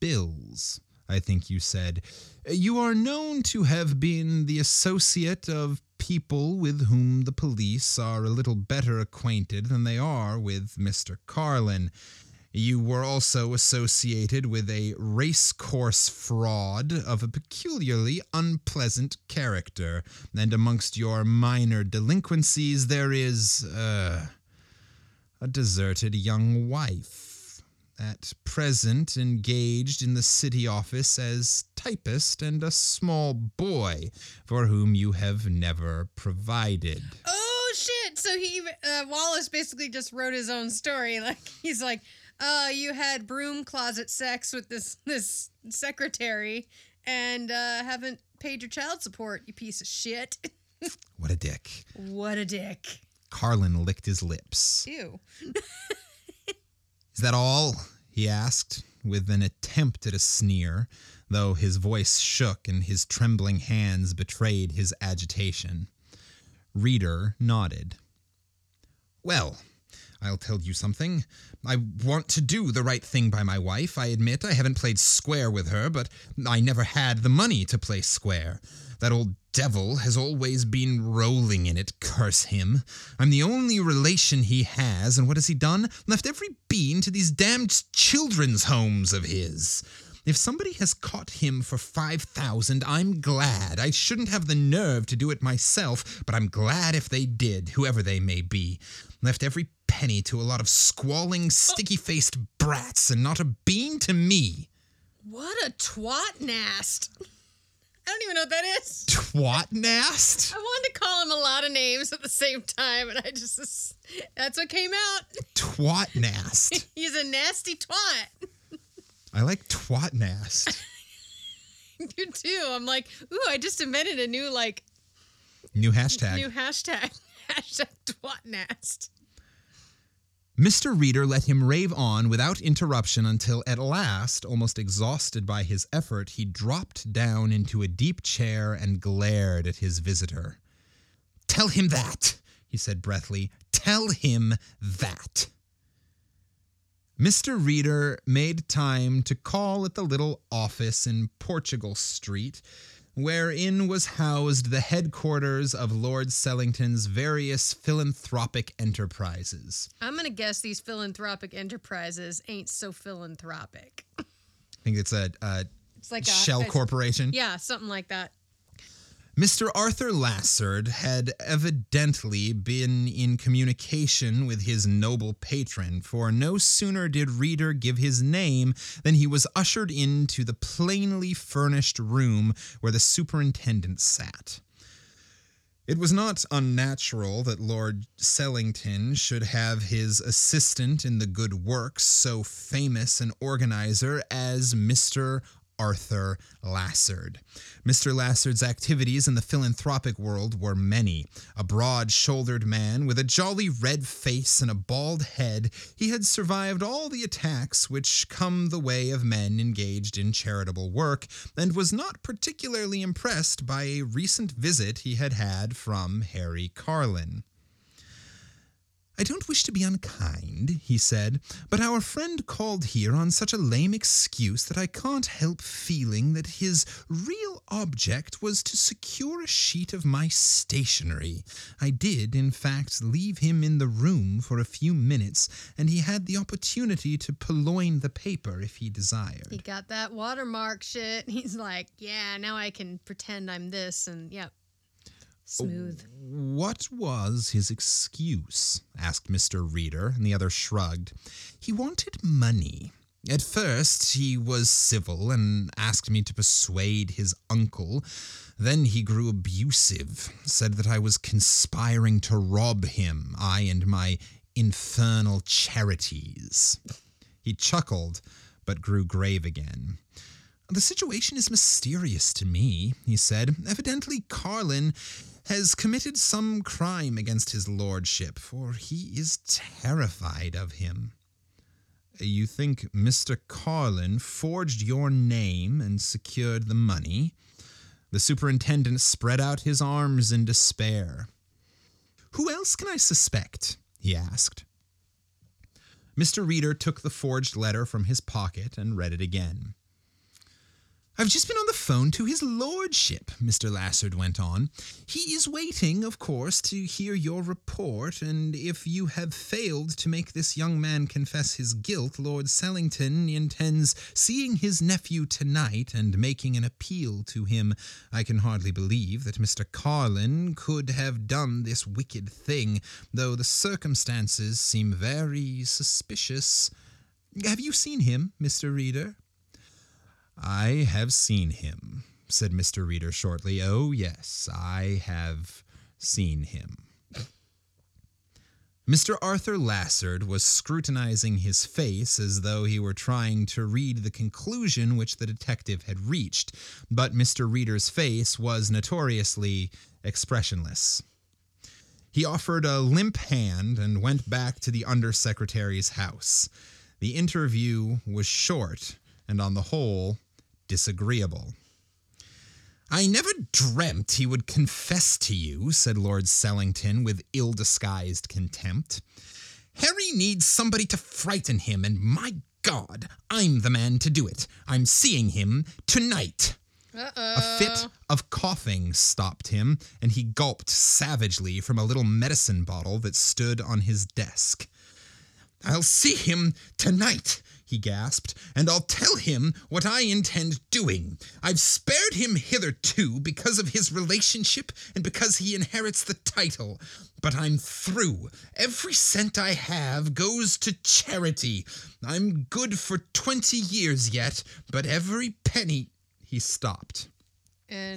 Bills, I think you said. You are known to have been the associate of people with whom the police are a little better acquainted than they are with Mr. Carlin. You were also associated with a racecourse fraud of a peculiarly unpleasant character, and amongst your minor delinquencies there is a deserted young wife, at present engaged in the city office as typist, and a small boy for whom you have never provided. Oh, shit! So he Wallace basically just wrote his own story. Like, he's like, you had broom closet sex with this secretary and haven't paid your child support, you piece of shit. What a dick. What a dick. Carlin licked his lips. Ew. Is that all? He asked, with an attempt at a sneer, though his voice shook and his trembling hands betrayed his agitation. Reader nodded. Well, I'll tell you something. I want to do the right thing by my wife. I admit I haven't played square with her, but I never had the money to play square. That old devil has always been rolling in it, curse him. I'm the only relation he has, and what has he done? Left every bean to these damned children's homes of his. If somebody has caught him for 5,000, I'm glad. I shouldn't have the nerve to do it myself, but I'm glad if they did, whoever they may be. Left every penny to a lot of squalling, sticky-faced brats, and not a bean to me. What a twat-nast. I don't even know what that is. Twat-nast? I wanted to call him a lot of names at the same time, and I just... That's what came out. Twat-nast. He's a nasty twat. I like twat-nast. You too. I'm like, ooh, I just invented a new, like... New hashtag. New hashtag. Hashtag twat-nast. Mr. Reader let him rave on without interruption until at last, almost exhausted by his effort, he dropped down into a deep chair and glared at his visitor. Tell him that, he said breathlessly. Tell him that. Mr. Reader made time to call at the little office in Portugal Street, wherein was housed the headquarters of Lord Sellington's various philanthropic enterprises. I'm going to guess these philanthropic enterprises ain't so philanthropic. I think it's a shell corporation. Yeah, something like that. Mr. Arthur Lassard had evidently been in communication with his noble patron, for no sooner did Reader give his name than he was ushered into the plainly furnished room where the superintendent sat. It was not unnatural that Lord Sellington should have his assistant in the good works, so famous an organizer as Mr. Arthur Lassard. Mr. Lassard's activities in the philanthropic world were many. A broad-shouldered man with a jolly red face and a bald head, he had survived all the attacks which come the way of men engaged in charitable work, and was not particularly impressed by a recent visit he had had from Harry Carlin. "I don't wish to be unkind," he said, "but our friend called here on such a lame excuse that I can't help feeling that his real object was to secure a sheet of my stationery. I did, in fact, leave him in the room for a few minutes, and he had the opportunity to purloin the paper if he desired." He got that watermark shit. He's like, yeah, now I can pretend I'm this, and yep. Smooth. "What was his excuse?" asked Mr. Reader, and the other shrugged. "He wanted money. At first he was civil and asked me to persuade his uncle. Then he grew abusive, said that I was conspiring to rob him, I and my infernal charities." He chuckled, but grew grave again. "The situation is mysterious to me," he said. "Evidently Carlin has committed some crime against his lordship, for he is terrified of him." "You think Mr. Carlin forged your name and secured the money?" The superintendent spread out his arms in despair. "Who else can I suspect?" he asked. Mr. Reader took the forged letter from his pocket and read it again. "I've just been on the phone to his lordship," Mr. Lassard went on. "He is waiting, of course, to hear your report, and if you have failed to make this young man confess his guilt, Lord Sellington intends seeing his nephew tonight and making an appeal to him. I can hardly believe that Mr. Carlin could have done this wicked thing, though the circumstances seem very suspicious. Have you seen him, Mr. Reader?" "I have seen him," said Mr. Reader shortly. "Oh, yes, I have seen him." Mr. Arthur Lassard was scrutinizing his face as though he were trying to read the conclusion which the detective had reached, but Mr. Reader's face was notoriously expressionless. He offered a limp hand and went back to the undersecretary's house. The interview was short and, on the whole, disagreeable. "I never dreamt he would confess to you," said Lord Sellington with ill-disguised contempt. "Harry needs somebody to frighten him, and my God, I'm the man to do it. I'm seeing him tonight." Uh-oh. A fit of coughing stopped him, and he gulped savagely from a little medicine bottle that stood on his desk. "I'll see him tonight," he gasped, "and I'll tell him what I intend doing. I've spared him hitherto because of his relationship and because he inherits the title. But I'm through. Every cent I have goes to charity. I'm good for 20 years yet, but every penny..." He stopped.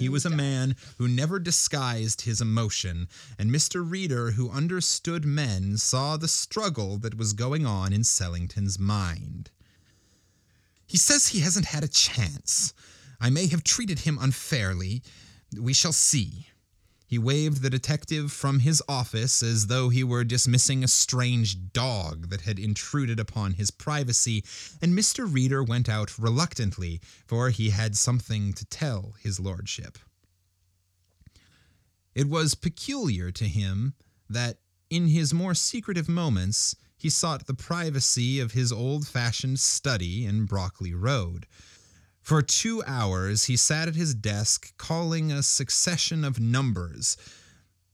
He was a man who never disguised his emotion, and Mr. Reader, who understood men, saw the struggle that was going on in Sellington's mind. "He says he hasn't had a chance. I may have treated him unfairly. We shall see." He waved the detective from his office as though he were dismissing a strange dog that had intruded upon his privacy, and Mr. Reader went out reluctantly, for he had something to tell his lordship. It was peculiar to him that, in his more secretive moments, he sought the privacy of his old-fashioned study in Brockley Road. For 2 hours he sat at his desk calling a succession of numbers,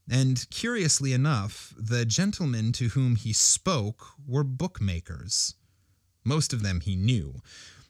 and curiously enough, the gentlemen to whom he spoke were bookmakers. Most of them he knew.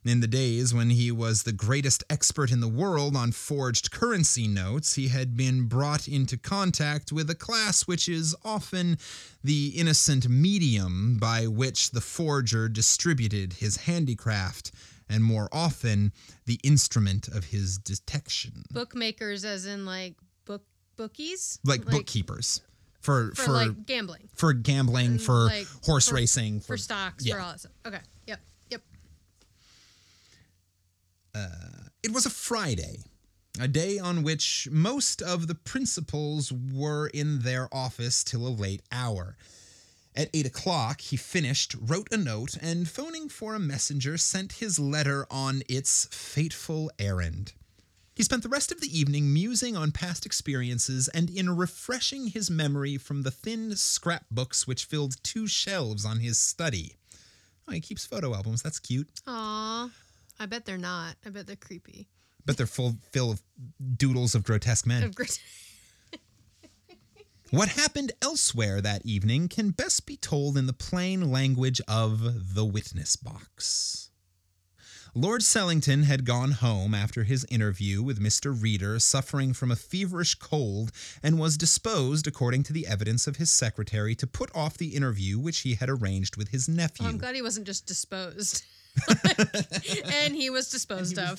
In the days when he was the greatest expert in the world on forged currency notes, he had been brought into contact with a class which is often the innocent medium by which the forger distributed his handicraft, and more often the instrument of his detection. Bookmakers as in, like, book Bookies? Like bookkeepers. For like gambling. For gambling, and for like horse racing. For stocks, yeah. For all that stuff. Okay, yep. It was a Friday, a day on which most of the principals were in their office till a late hour. At 8 o'clock, he finished, wrote a note, and phoning for a messenger, sent his letter on its fateful errand. He spent the rest of the evening musing on past experiences and in refreshing his memory from the thin scrapbooks which filled 2 shelves on his study. Oh, he keeps photo albums. That's cute. Aw. I bet they're not. I bet they're creepy. But they're full of doodles of grotesque men. What happened elsewhere that evening can best be told in the plain language of the witness box. Lord Sellington had gone home after his interview with Mr. Reader, suffering from a feverish cold, and was disposed, according to the evidence of his secretary, to put off the interview which he had arranged with his nephew. Well, I'm glad he wasn't just disposed. And he was disposed of.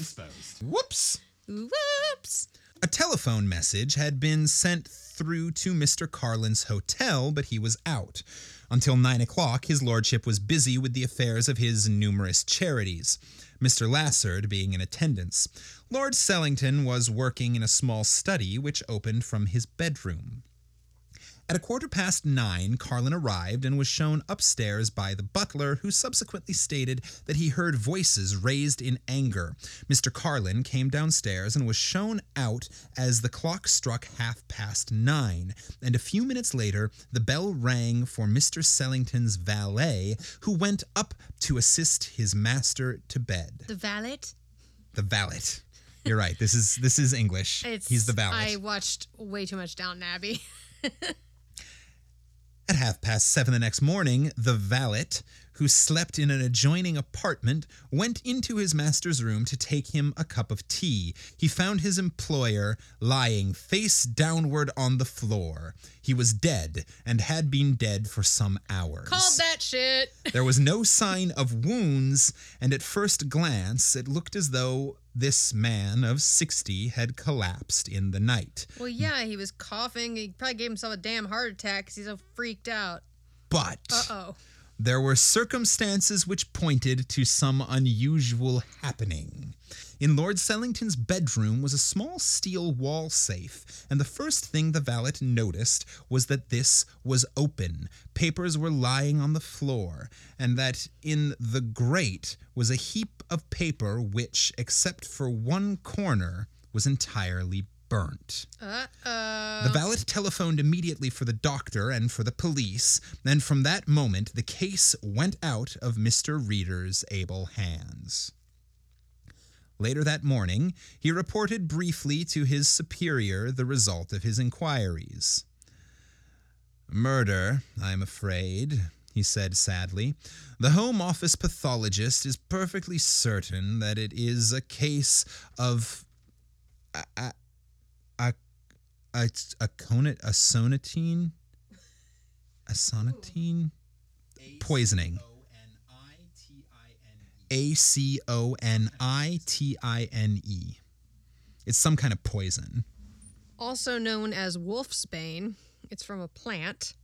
Whoops. A telephone message had been sent through to Mr. Carlin's hotel, but he was out. Until 9 o'clock, his lordship was busy with the affairs of his numerous charities, Mr. Lassard being in attendance. Lord Sellington was working in a small study which opened from his bedroom. At 9:15, Carlin arrived and was shown upstairs by the butler, who subsequently stated that he heard voices raised in anger. Mr. Carlin came downstairs and was shown out as the clock struck 9:30, and a few minutes later the bell rang for Mr. Sellington's valet, who went up to assist his master to bed. The valet. You're right. This is English. He's the valet. I watched way too much Downton Abbey. At 7:30 the next morning, the valet, who slept in an adjoining apartment, went into his master's room to take him a cup of tea. He found his employer lying face downward on the floor. He was dead, and had been dead for some hours. Called that shit! There was no sign of wounds, and at first glance, it looked as though this man of 60 had collapsed in the night. Well, yeah, he was coughing. He probably gave himself a damn heart attack because he's so freaked out. But there were circumstances which pointed to some unusual happening. In Lord Sellington's bedroom was a small steel wall safe, and the first thing the valet noticed was that this was open, papers were lying on the floor, and that in the grate was a heap of paper which, except for one corner, was entirely burnt. Uh-oh. The valet telephoned immediately for the doctor and for the police, and from that moment the case went out of Mr. Reader's able hands. Later that morning, he reported briefly to his superior the result of his inquiries. "Murder, I'm afraid," he said sadly. "The Home Office pathologist is perfectly certain that it is a case of aconitine poisoning. Aconitine. It's some kind of poison. Also known as wolfsbane. It's from a plant.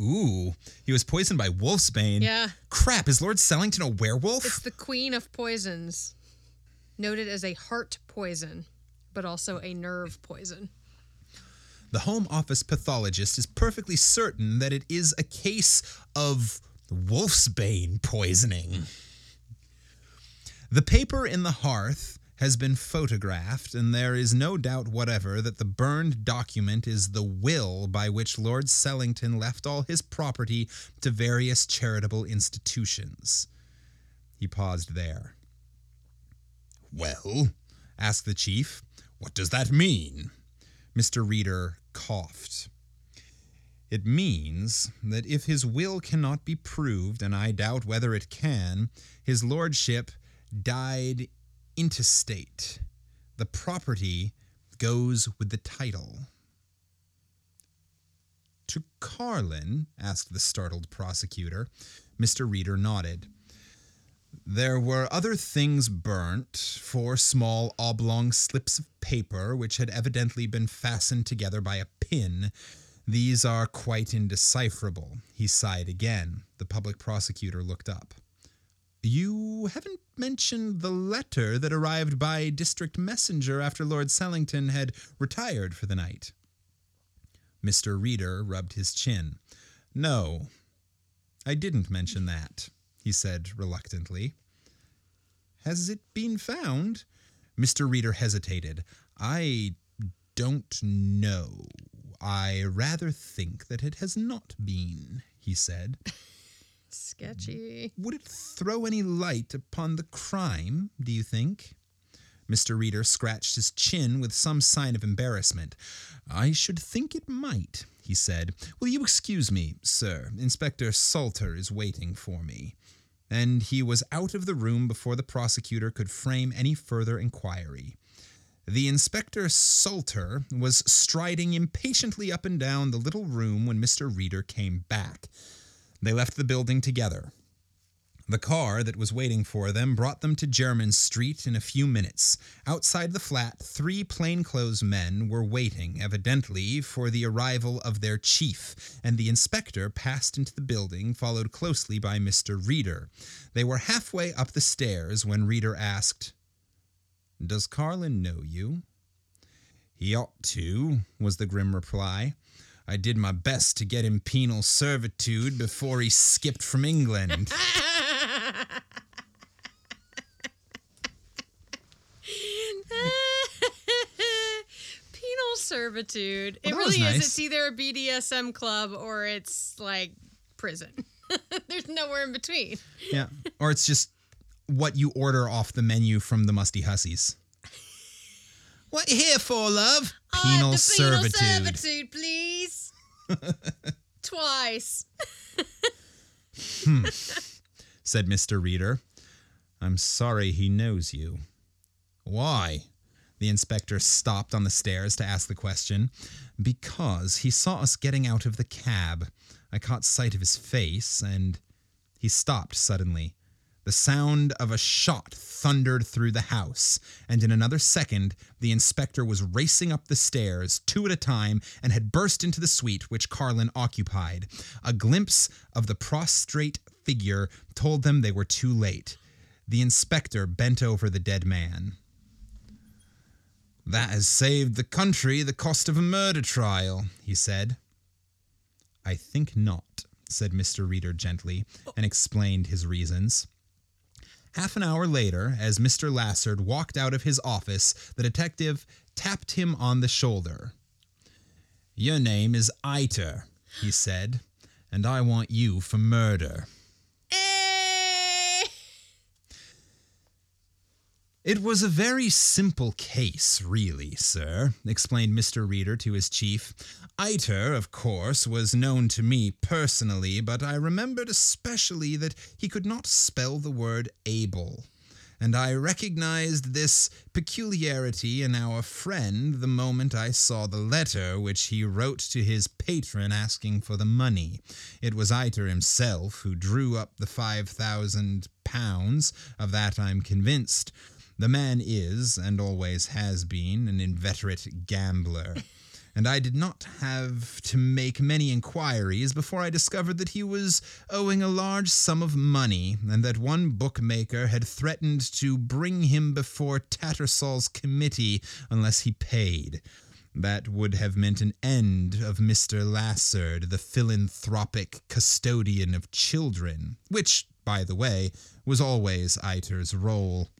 Ooh, he was poisoned by wolfsbane. Yeah. Crap, is Lord Sellington a werewolf? It's the queen of poisons. Noted as a heart poison, but also a nerve poison. The Home Office pathologist is perfectly certain that it is a case of wolfsbane poisoning. The paper in the hearth has been photographed, and there is no doubt whatever that the burned document is the will by which Lord Sellington left all his property to various charitable institutions." He paused there. "Well," asked the chief, "what does that mean?" Mr. Reader coughed. "It means that if his will cannot be proved, and I doubt whether it can, his lordship died intestate. The property goes with the title." "To Carlin?" asked the startled prosecutor. Mr. Reader nodded. There were other things burnt, 4 small oblong slips of paper which had evidently been fastened together by a pin. These are quite indecipherable. He sighed again. The public prosecutor looked up. You haven't mentioned the letter that arrived by district messenger after Lord Sellington had retired for the night. Mr. Reader rubbed his chin. No, I didn't mention that, he said reluctantly. Has it been found? Mr. Reader hesitated. I don't know. I rather think that it has not been, he said. Sketchy. Would it throw any light upon the crime, do you think? Mr. Reader scratched his chin with some sign of embarrassment. I should think it might, he said. Will you excuse me, sir? Inspector Salter is waiting for me. And he was out of the room before the prosecutor could frame any further inquiry. The Inspector Salter was striding impatiently up and down the little room when Mr. Reader came back. They left the building together. The car that was waiting for them brought them to Germyn Street in a few minutes. Outside the flat, 3 plainclothes men were waiting, evidently, for the arrival of their chief, and the inspector passed into the building, followed closely by Mr. Reader. They were halfway up the stairs when Reader asked, "Does Carlin know you?" "He ought to," was the grim reply. "I did my best to get him penal servitude before he skipped from England." Penal servitude. Well, it really is. Nice. It's either a BDSM club or it's like prison. There's nowhere in between. Yeah. Or it's just what you order off the menu from the Musty Hussies. What you here for, love? Penal servitude. Penal servitude, please. Twice. Said Mr. Reader. I'm sorry he knows you. Why? The inspector stopped on the stairs to ask the question. Because he saw us getting out of the cab. I caught sight of his face, and he stopped suddenly. The sound of a shot thundered through the house, and in another second, the inspector was racing up the stairs, 2 at a time, and had burst into the suite which Carlin occupied. A glimpse of the prostrate figure told them they were too late. The inspector bent over the dead man. That has saved the country the cost of a murder trial, he said. I think not, said Mr. Reader gently, and explained his reasons. Half an hour later, as Mr. Lassard walked out of his office, the detective tapped him on the shoulder. Your name is Iter, he said, and I want you for murder. It was a very simple case, really, sir, explained Mr. Reader to his chief. Iter, of course, was known to me personally, but I remembered especially that he could not spell the word able, and I recognized this peculiarity in our friend the moment I saw the letter which he wrote to his patron asking for the money. It was Iter himself who drew up the £5,000, of that I'm convinced. The man is, and always has been, an inveterate gambler, and I did not have to make many inquiries before I discovered that he was owing a large sum of money, and that one bookmaker had threatened to bring him before Tattersall's committee unless he paid. That would have meant an end of Mr. Lassard, the philanthropic custodian of children, which, by the way, was always Iter's role.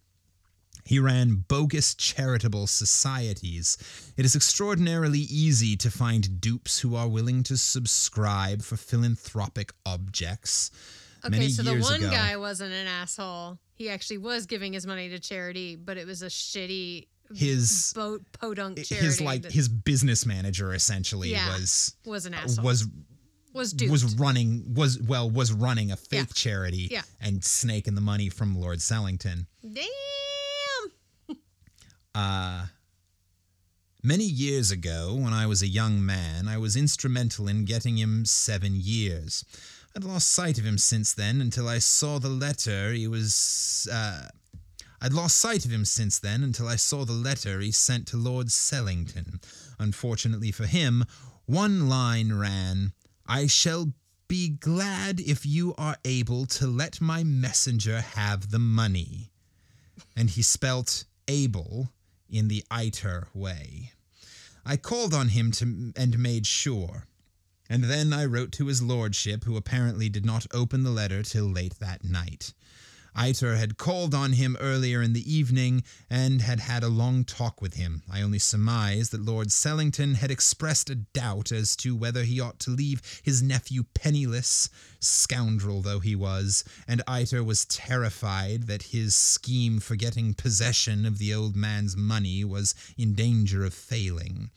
He ran bogus charitable societies. It is extraordinarily easy to find dupes who are willing to subscribe for philanthropic objects. Okay, many so the years one ago, guy wasn't an asshole. He actually was giving his money to charity, but it was a shitty podunk charity. His business manager essentially was an asshole. Was running a fake charity and snaking the money from Lord Sellington. Damn. Many years ago, when I was a young man, I was instrumental in getting him 7 years. I'd lost sight of him since then until I saw the letter he was... I'd lost sight of him since then until I saw the letter he sent to Lord Sellington. Unfortunately for him, one line ran, "I shall be glad if you are able to let my messenger have the money." And he spelt able in the iter way. I called on him and made sure. And then I wrote to his lordship, who apparently did not open the letter till late that night. Iter had called on him earlier in the evening and had had a long talk with him. I only surmised that Lord Sellington had expressed a doubt as to whether he ought to leave his nephew penniless, scoundrel though he was, and Iter was terrified that his scheme for getting possession of the old man's money was in danger of failing.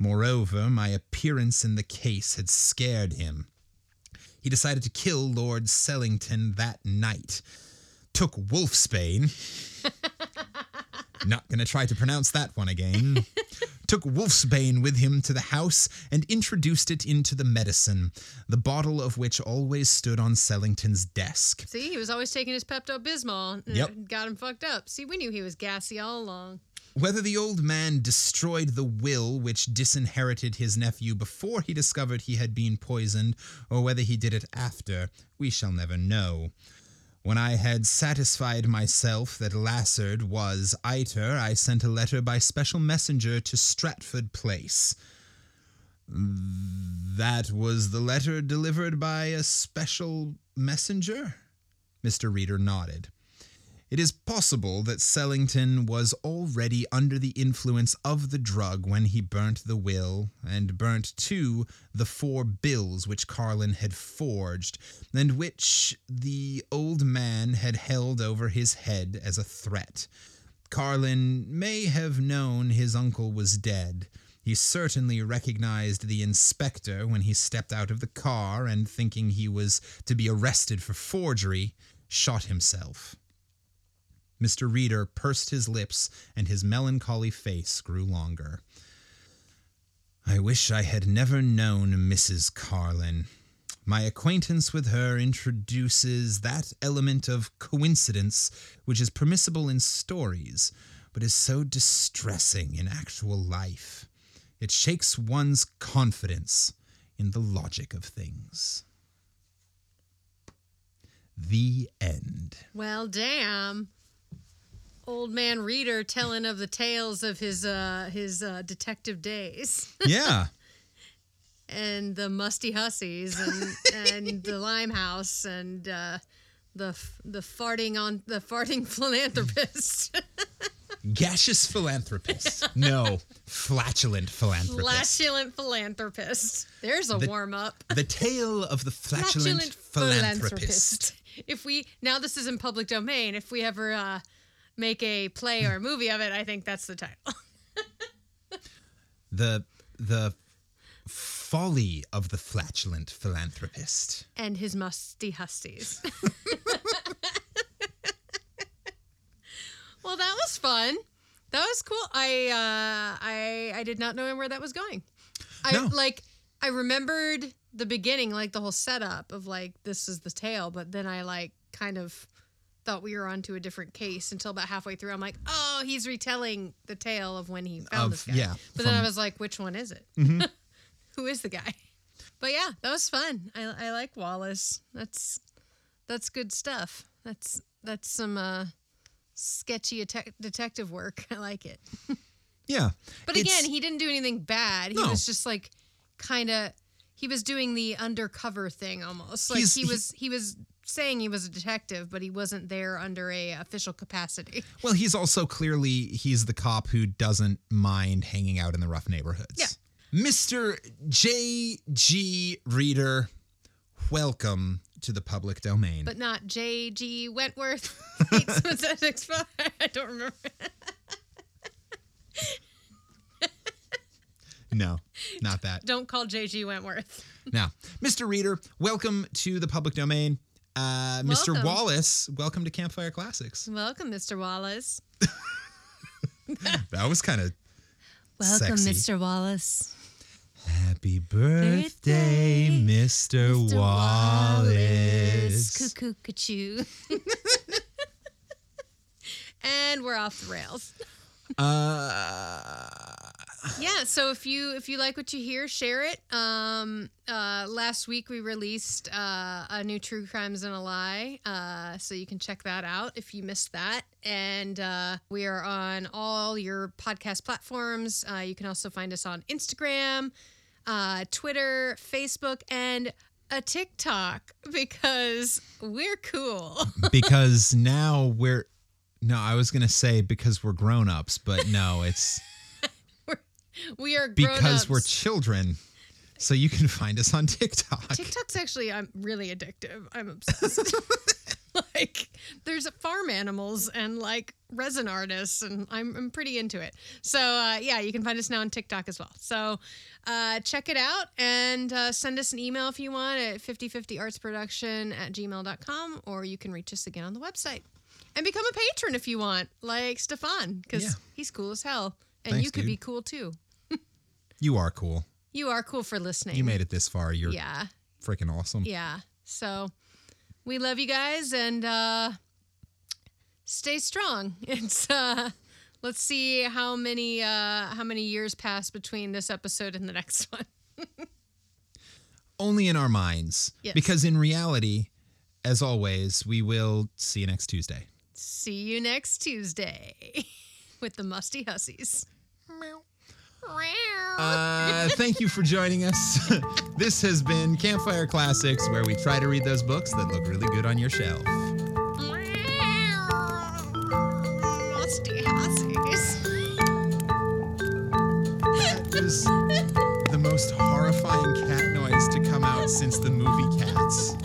Moreover, my appearance in the case had scared him. He decided to kill Lord Sellington that night. Took Wolfsbane. Not going to try to pronounce that one again. Took Wolfsbane with him to the house and introduced it into the medicine, the bottle of which always stood on Sellington's desk. See, he was always taking his Pepto-Bismol. Yep. Got him fucked up. See, we knew he was gassy all along. Whether the old man destroyed the will which disinherited his nephew before he discovered he had been poisoned, or whether he did it after, we shall never know. When I had satisfied myself that Lassard was Iter, I sent a letter by special messenger to Stratford Place. That was the letter delivered by a special messenger? Mr. Reader nodded. It is possible that Sellington was already under the influence of the drug when he burnt the will, and burnt, too, the 4 bills which Carlin had forged, and which the old man had held over his head as a threat. Carlin may have known his uncle was dead. He certainly recognized the inspector when he stepped out of the car, and thinking he was to be arrested for forgery, shot himself. Mr. Reader pursed his lips, and his melancholy face grew longer. I wish I had never known Mrs. Carlin. My acquaintance with her introduces that element of coincidence which is permissible in stories, but is so distressing in actual life. It shakes one's confidence in the logic of things. The end. Well, damn. Old man Reader telling of the tales of his detective days. Yeah. And the musty hussies and the Limehouse and the farting philanthropist. Gaseous philanthropist. No, flatulent philanthropist. Flatulent philanthropist. There's a warm up. The tale of the flatulent philanthropist. If we now this is in public domain. If we ever make a play or a movie of it, I think that's the title. The folly of the flatulent philanthropist. And his musty hussies. Well, that was fun. That was cool. I did not know where that was going. I remembered the beginning, like the whole setup of like this is the tale, but then I like kind of thought we were onto a different case until about halfway through. I'm like, oh, he's retelling the tale of when he found this guy. Yeah, but then I was like, which one is it? Mm-hmm. Who is the guy? But yeah, that was fun. I like Wallace. That's good stuff. That's some sketchy detective work. I like it. Yeah. But again, he didn't do anything bad. He was just like kind of, he was doing the undercover thing almost. Like he was saying he was a detective, but he wasn't there under a official capacity. Well, he's also clearly, he's the cop who doesn't mind hanging out in the rough neighborhoods. Yeah. Mr. J.G. Reader, welcome to the public domain. But not J.G. Wentworth. I don't remember. No, not that. Don't call J.G. Wentworth. No. Mr. Reader, welcome to the public domain. Mr. Wallace, welcome to Campfire Classics. Welcome, Mr. Wallace. That was kind of welcome, sexy. Mr. Wallace. Happy birthday, Mr. Wallace. Cuckoo, cuckoo. And we're off the rails. Yeah, so if you like what you hear, share it. Last week we released a new True Crimes and a Lie, so you can check that out if you missed that. And we are on all your podcast platforms. You can also find us on Instagram, Twitter, Facebook, and a TikTok, because we're cool. Because now we're... No, I was going to say because we're grown-ups, but no, it's... We are grown-ups. Because we're children. So you can find us on TikTok. TikTok's actually really addictive. I'm obsessed. Like, there's farm animals and, like, resin artists, and I'm pretty into it. So, yeah, you can find us now on TikTok as well. So check it out, and send us an email if you want at 5050artsproduction@gmail.com, or you can reach us again on the website. And become a patron if you want, like Stefan, because he's cool as hell. And thanks, you could be cool, too. You are cool. You are cool for listening. You made it this far. You're freaking awesome. Yeah. So we love you guys, and stay strong. It's let's see how many years pass between this episode and the next one. Only in our minds. Yes. Because in reality, as always, we will see you next Tuesday. See you next Tuesday. With the Musty Hussies. Thank you for joining us. This has been Campfire Classics, where we try to read those books that look really good on your shelf. Musty Hussies. That was the most horrifying cat noise to come out since the movie Cats.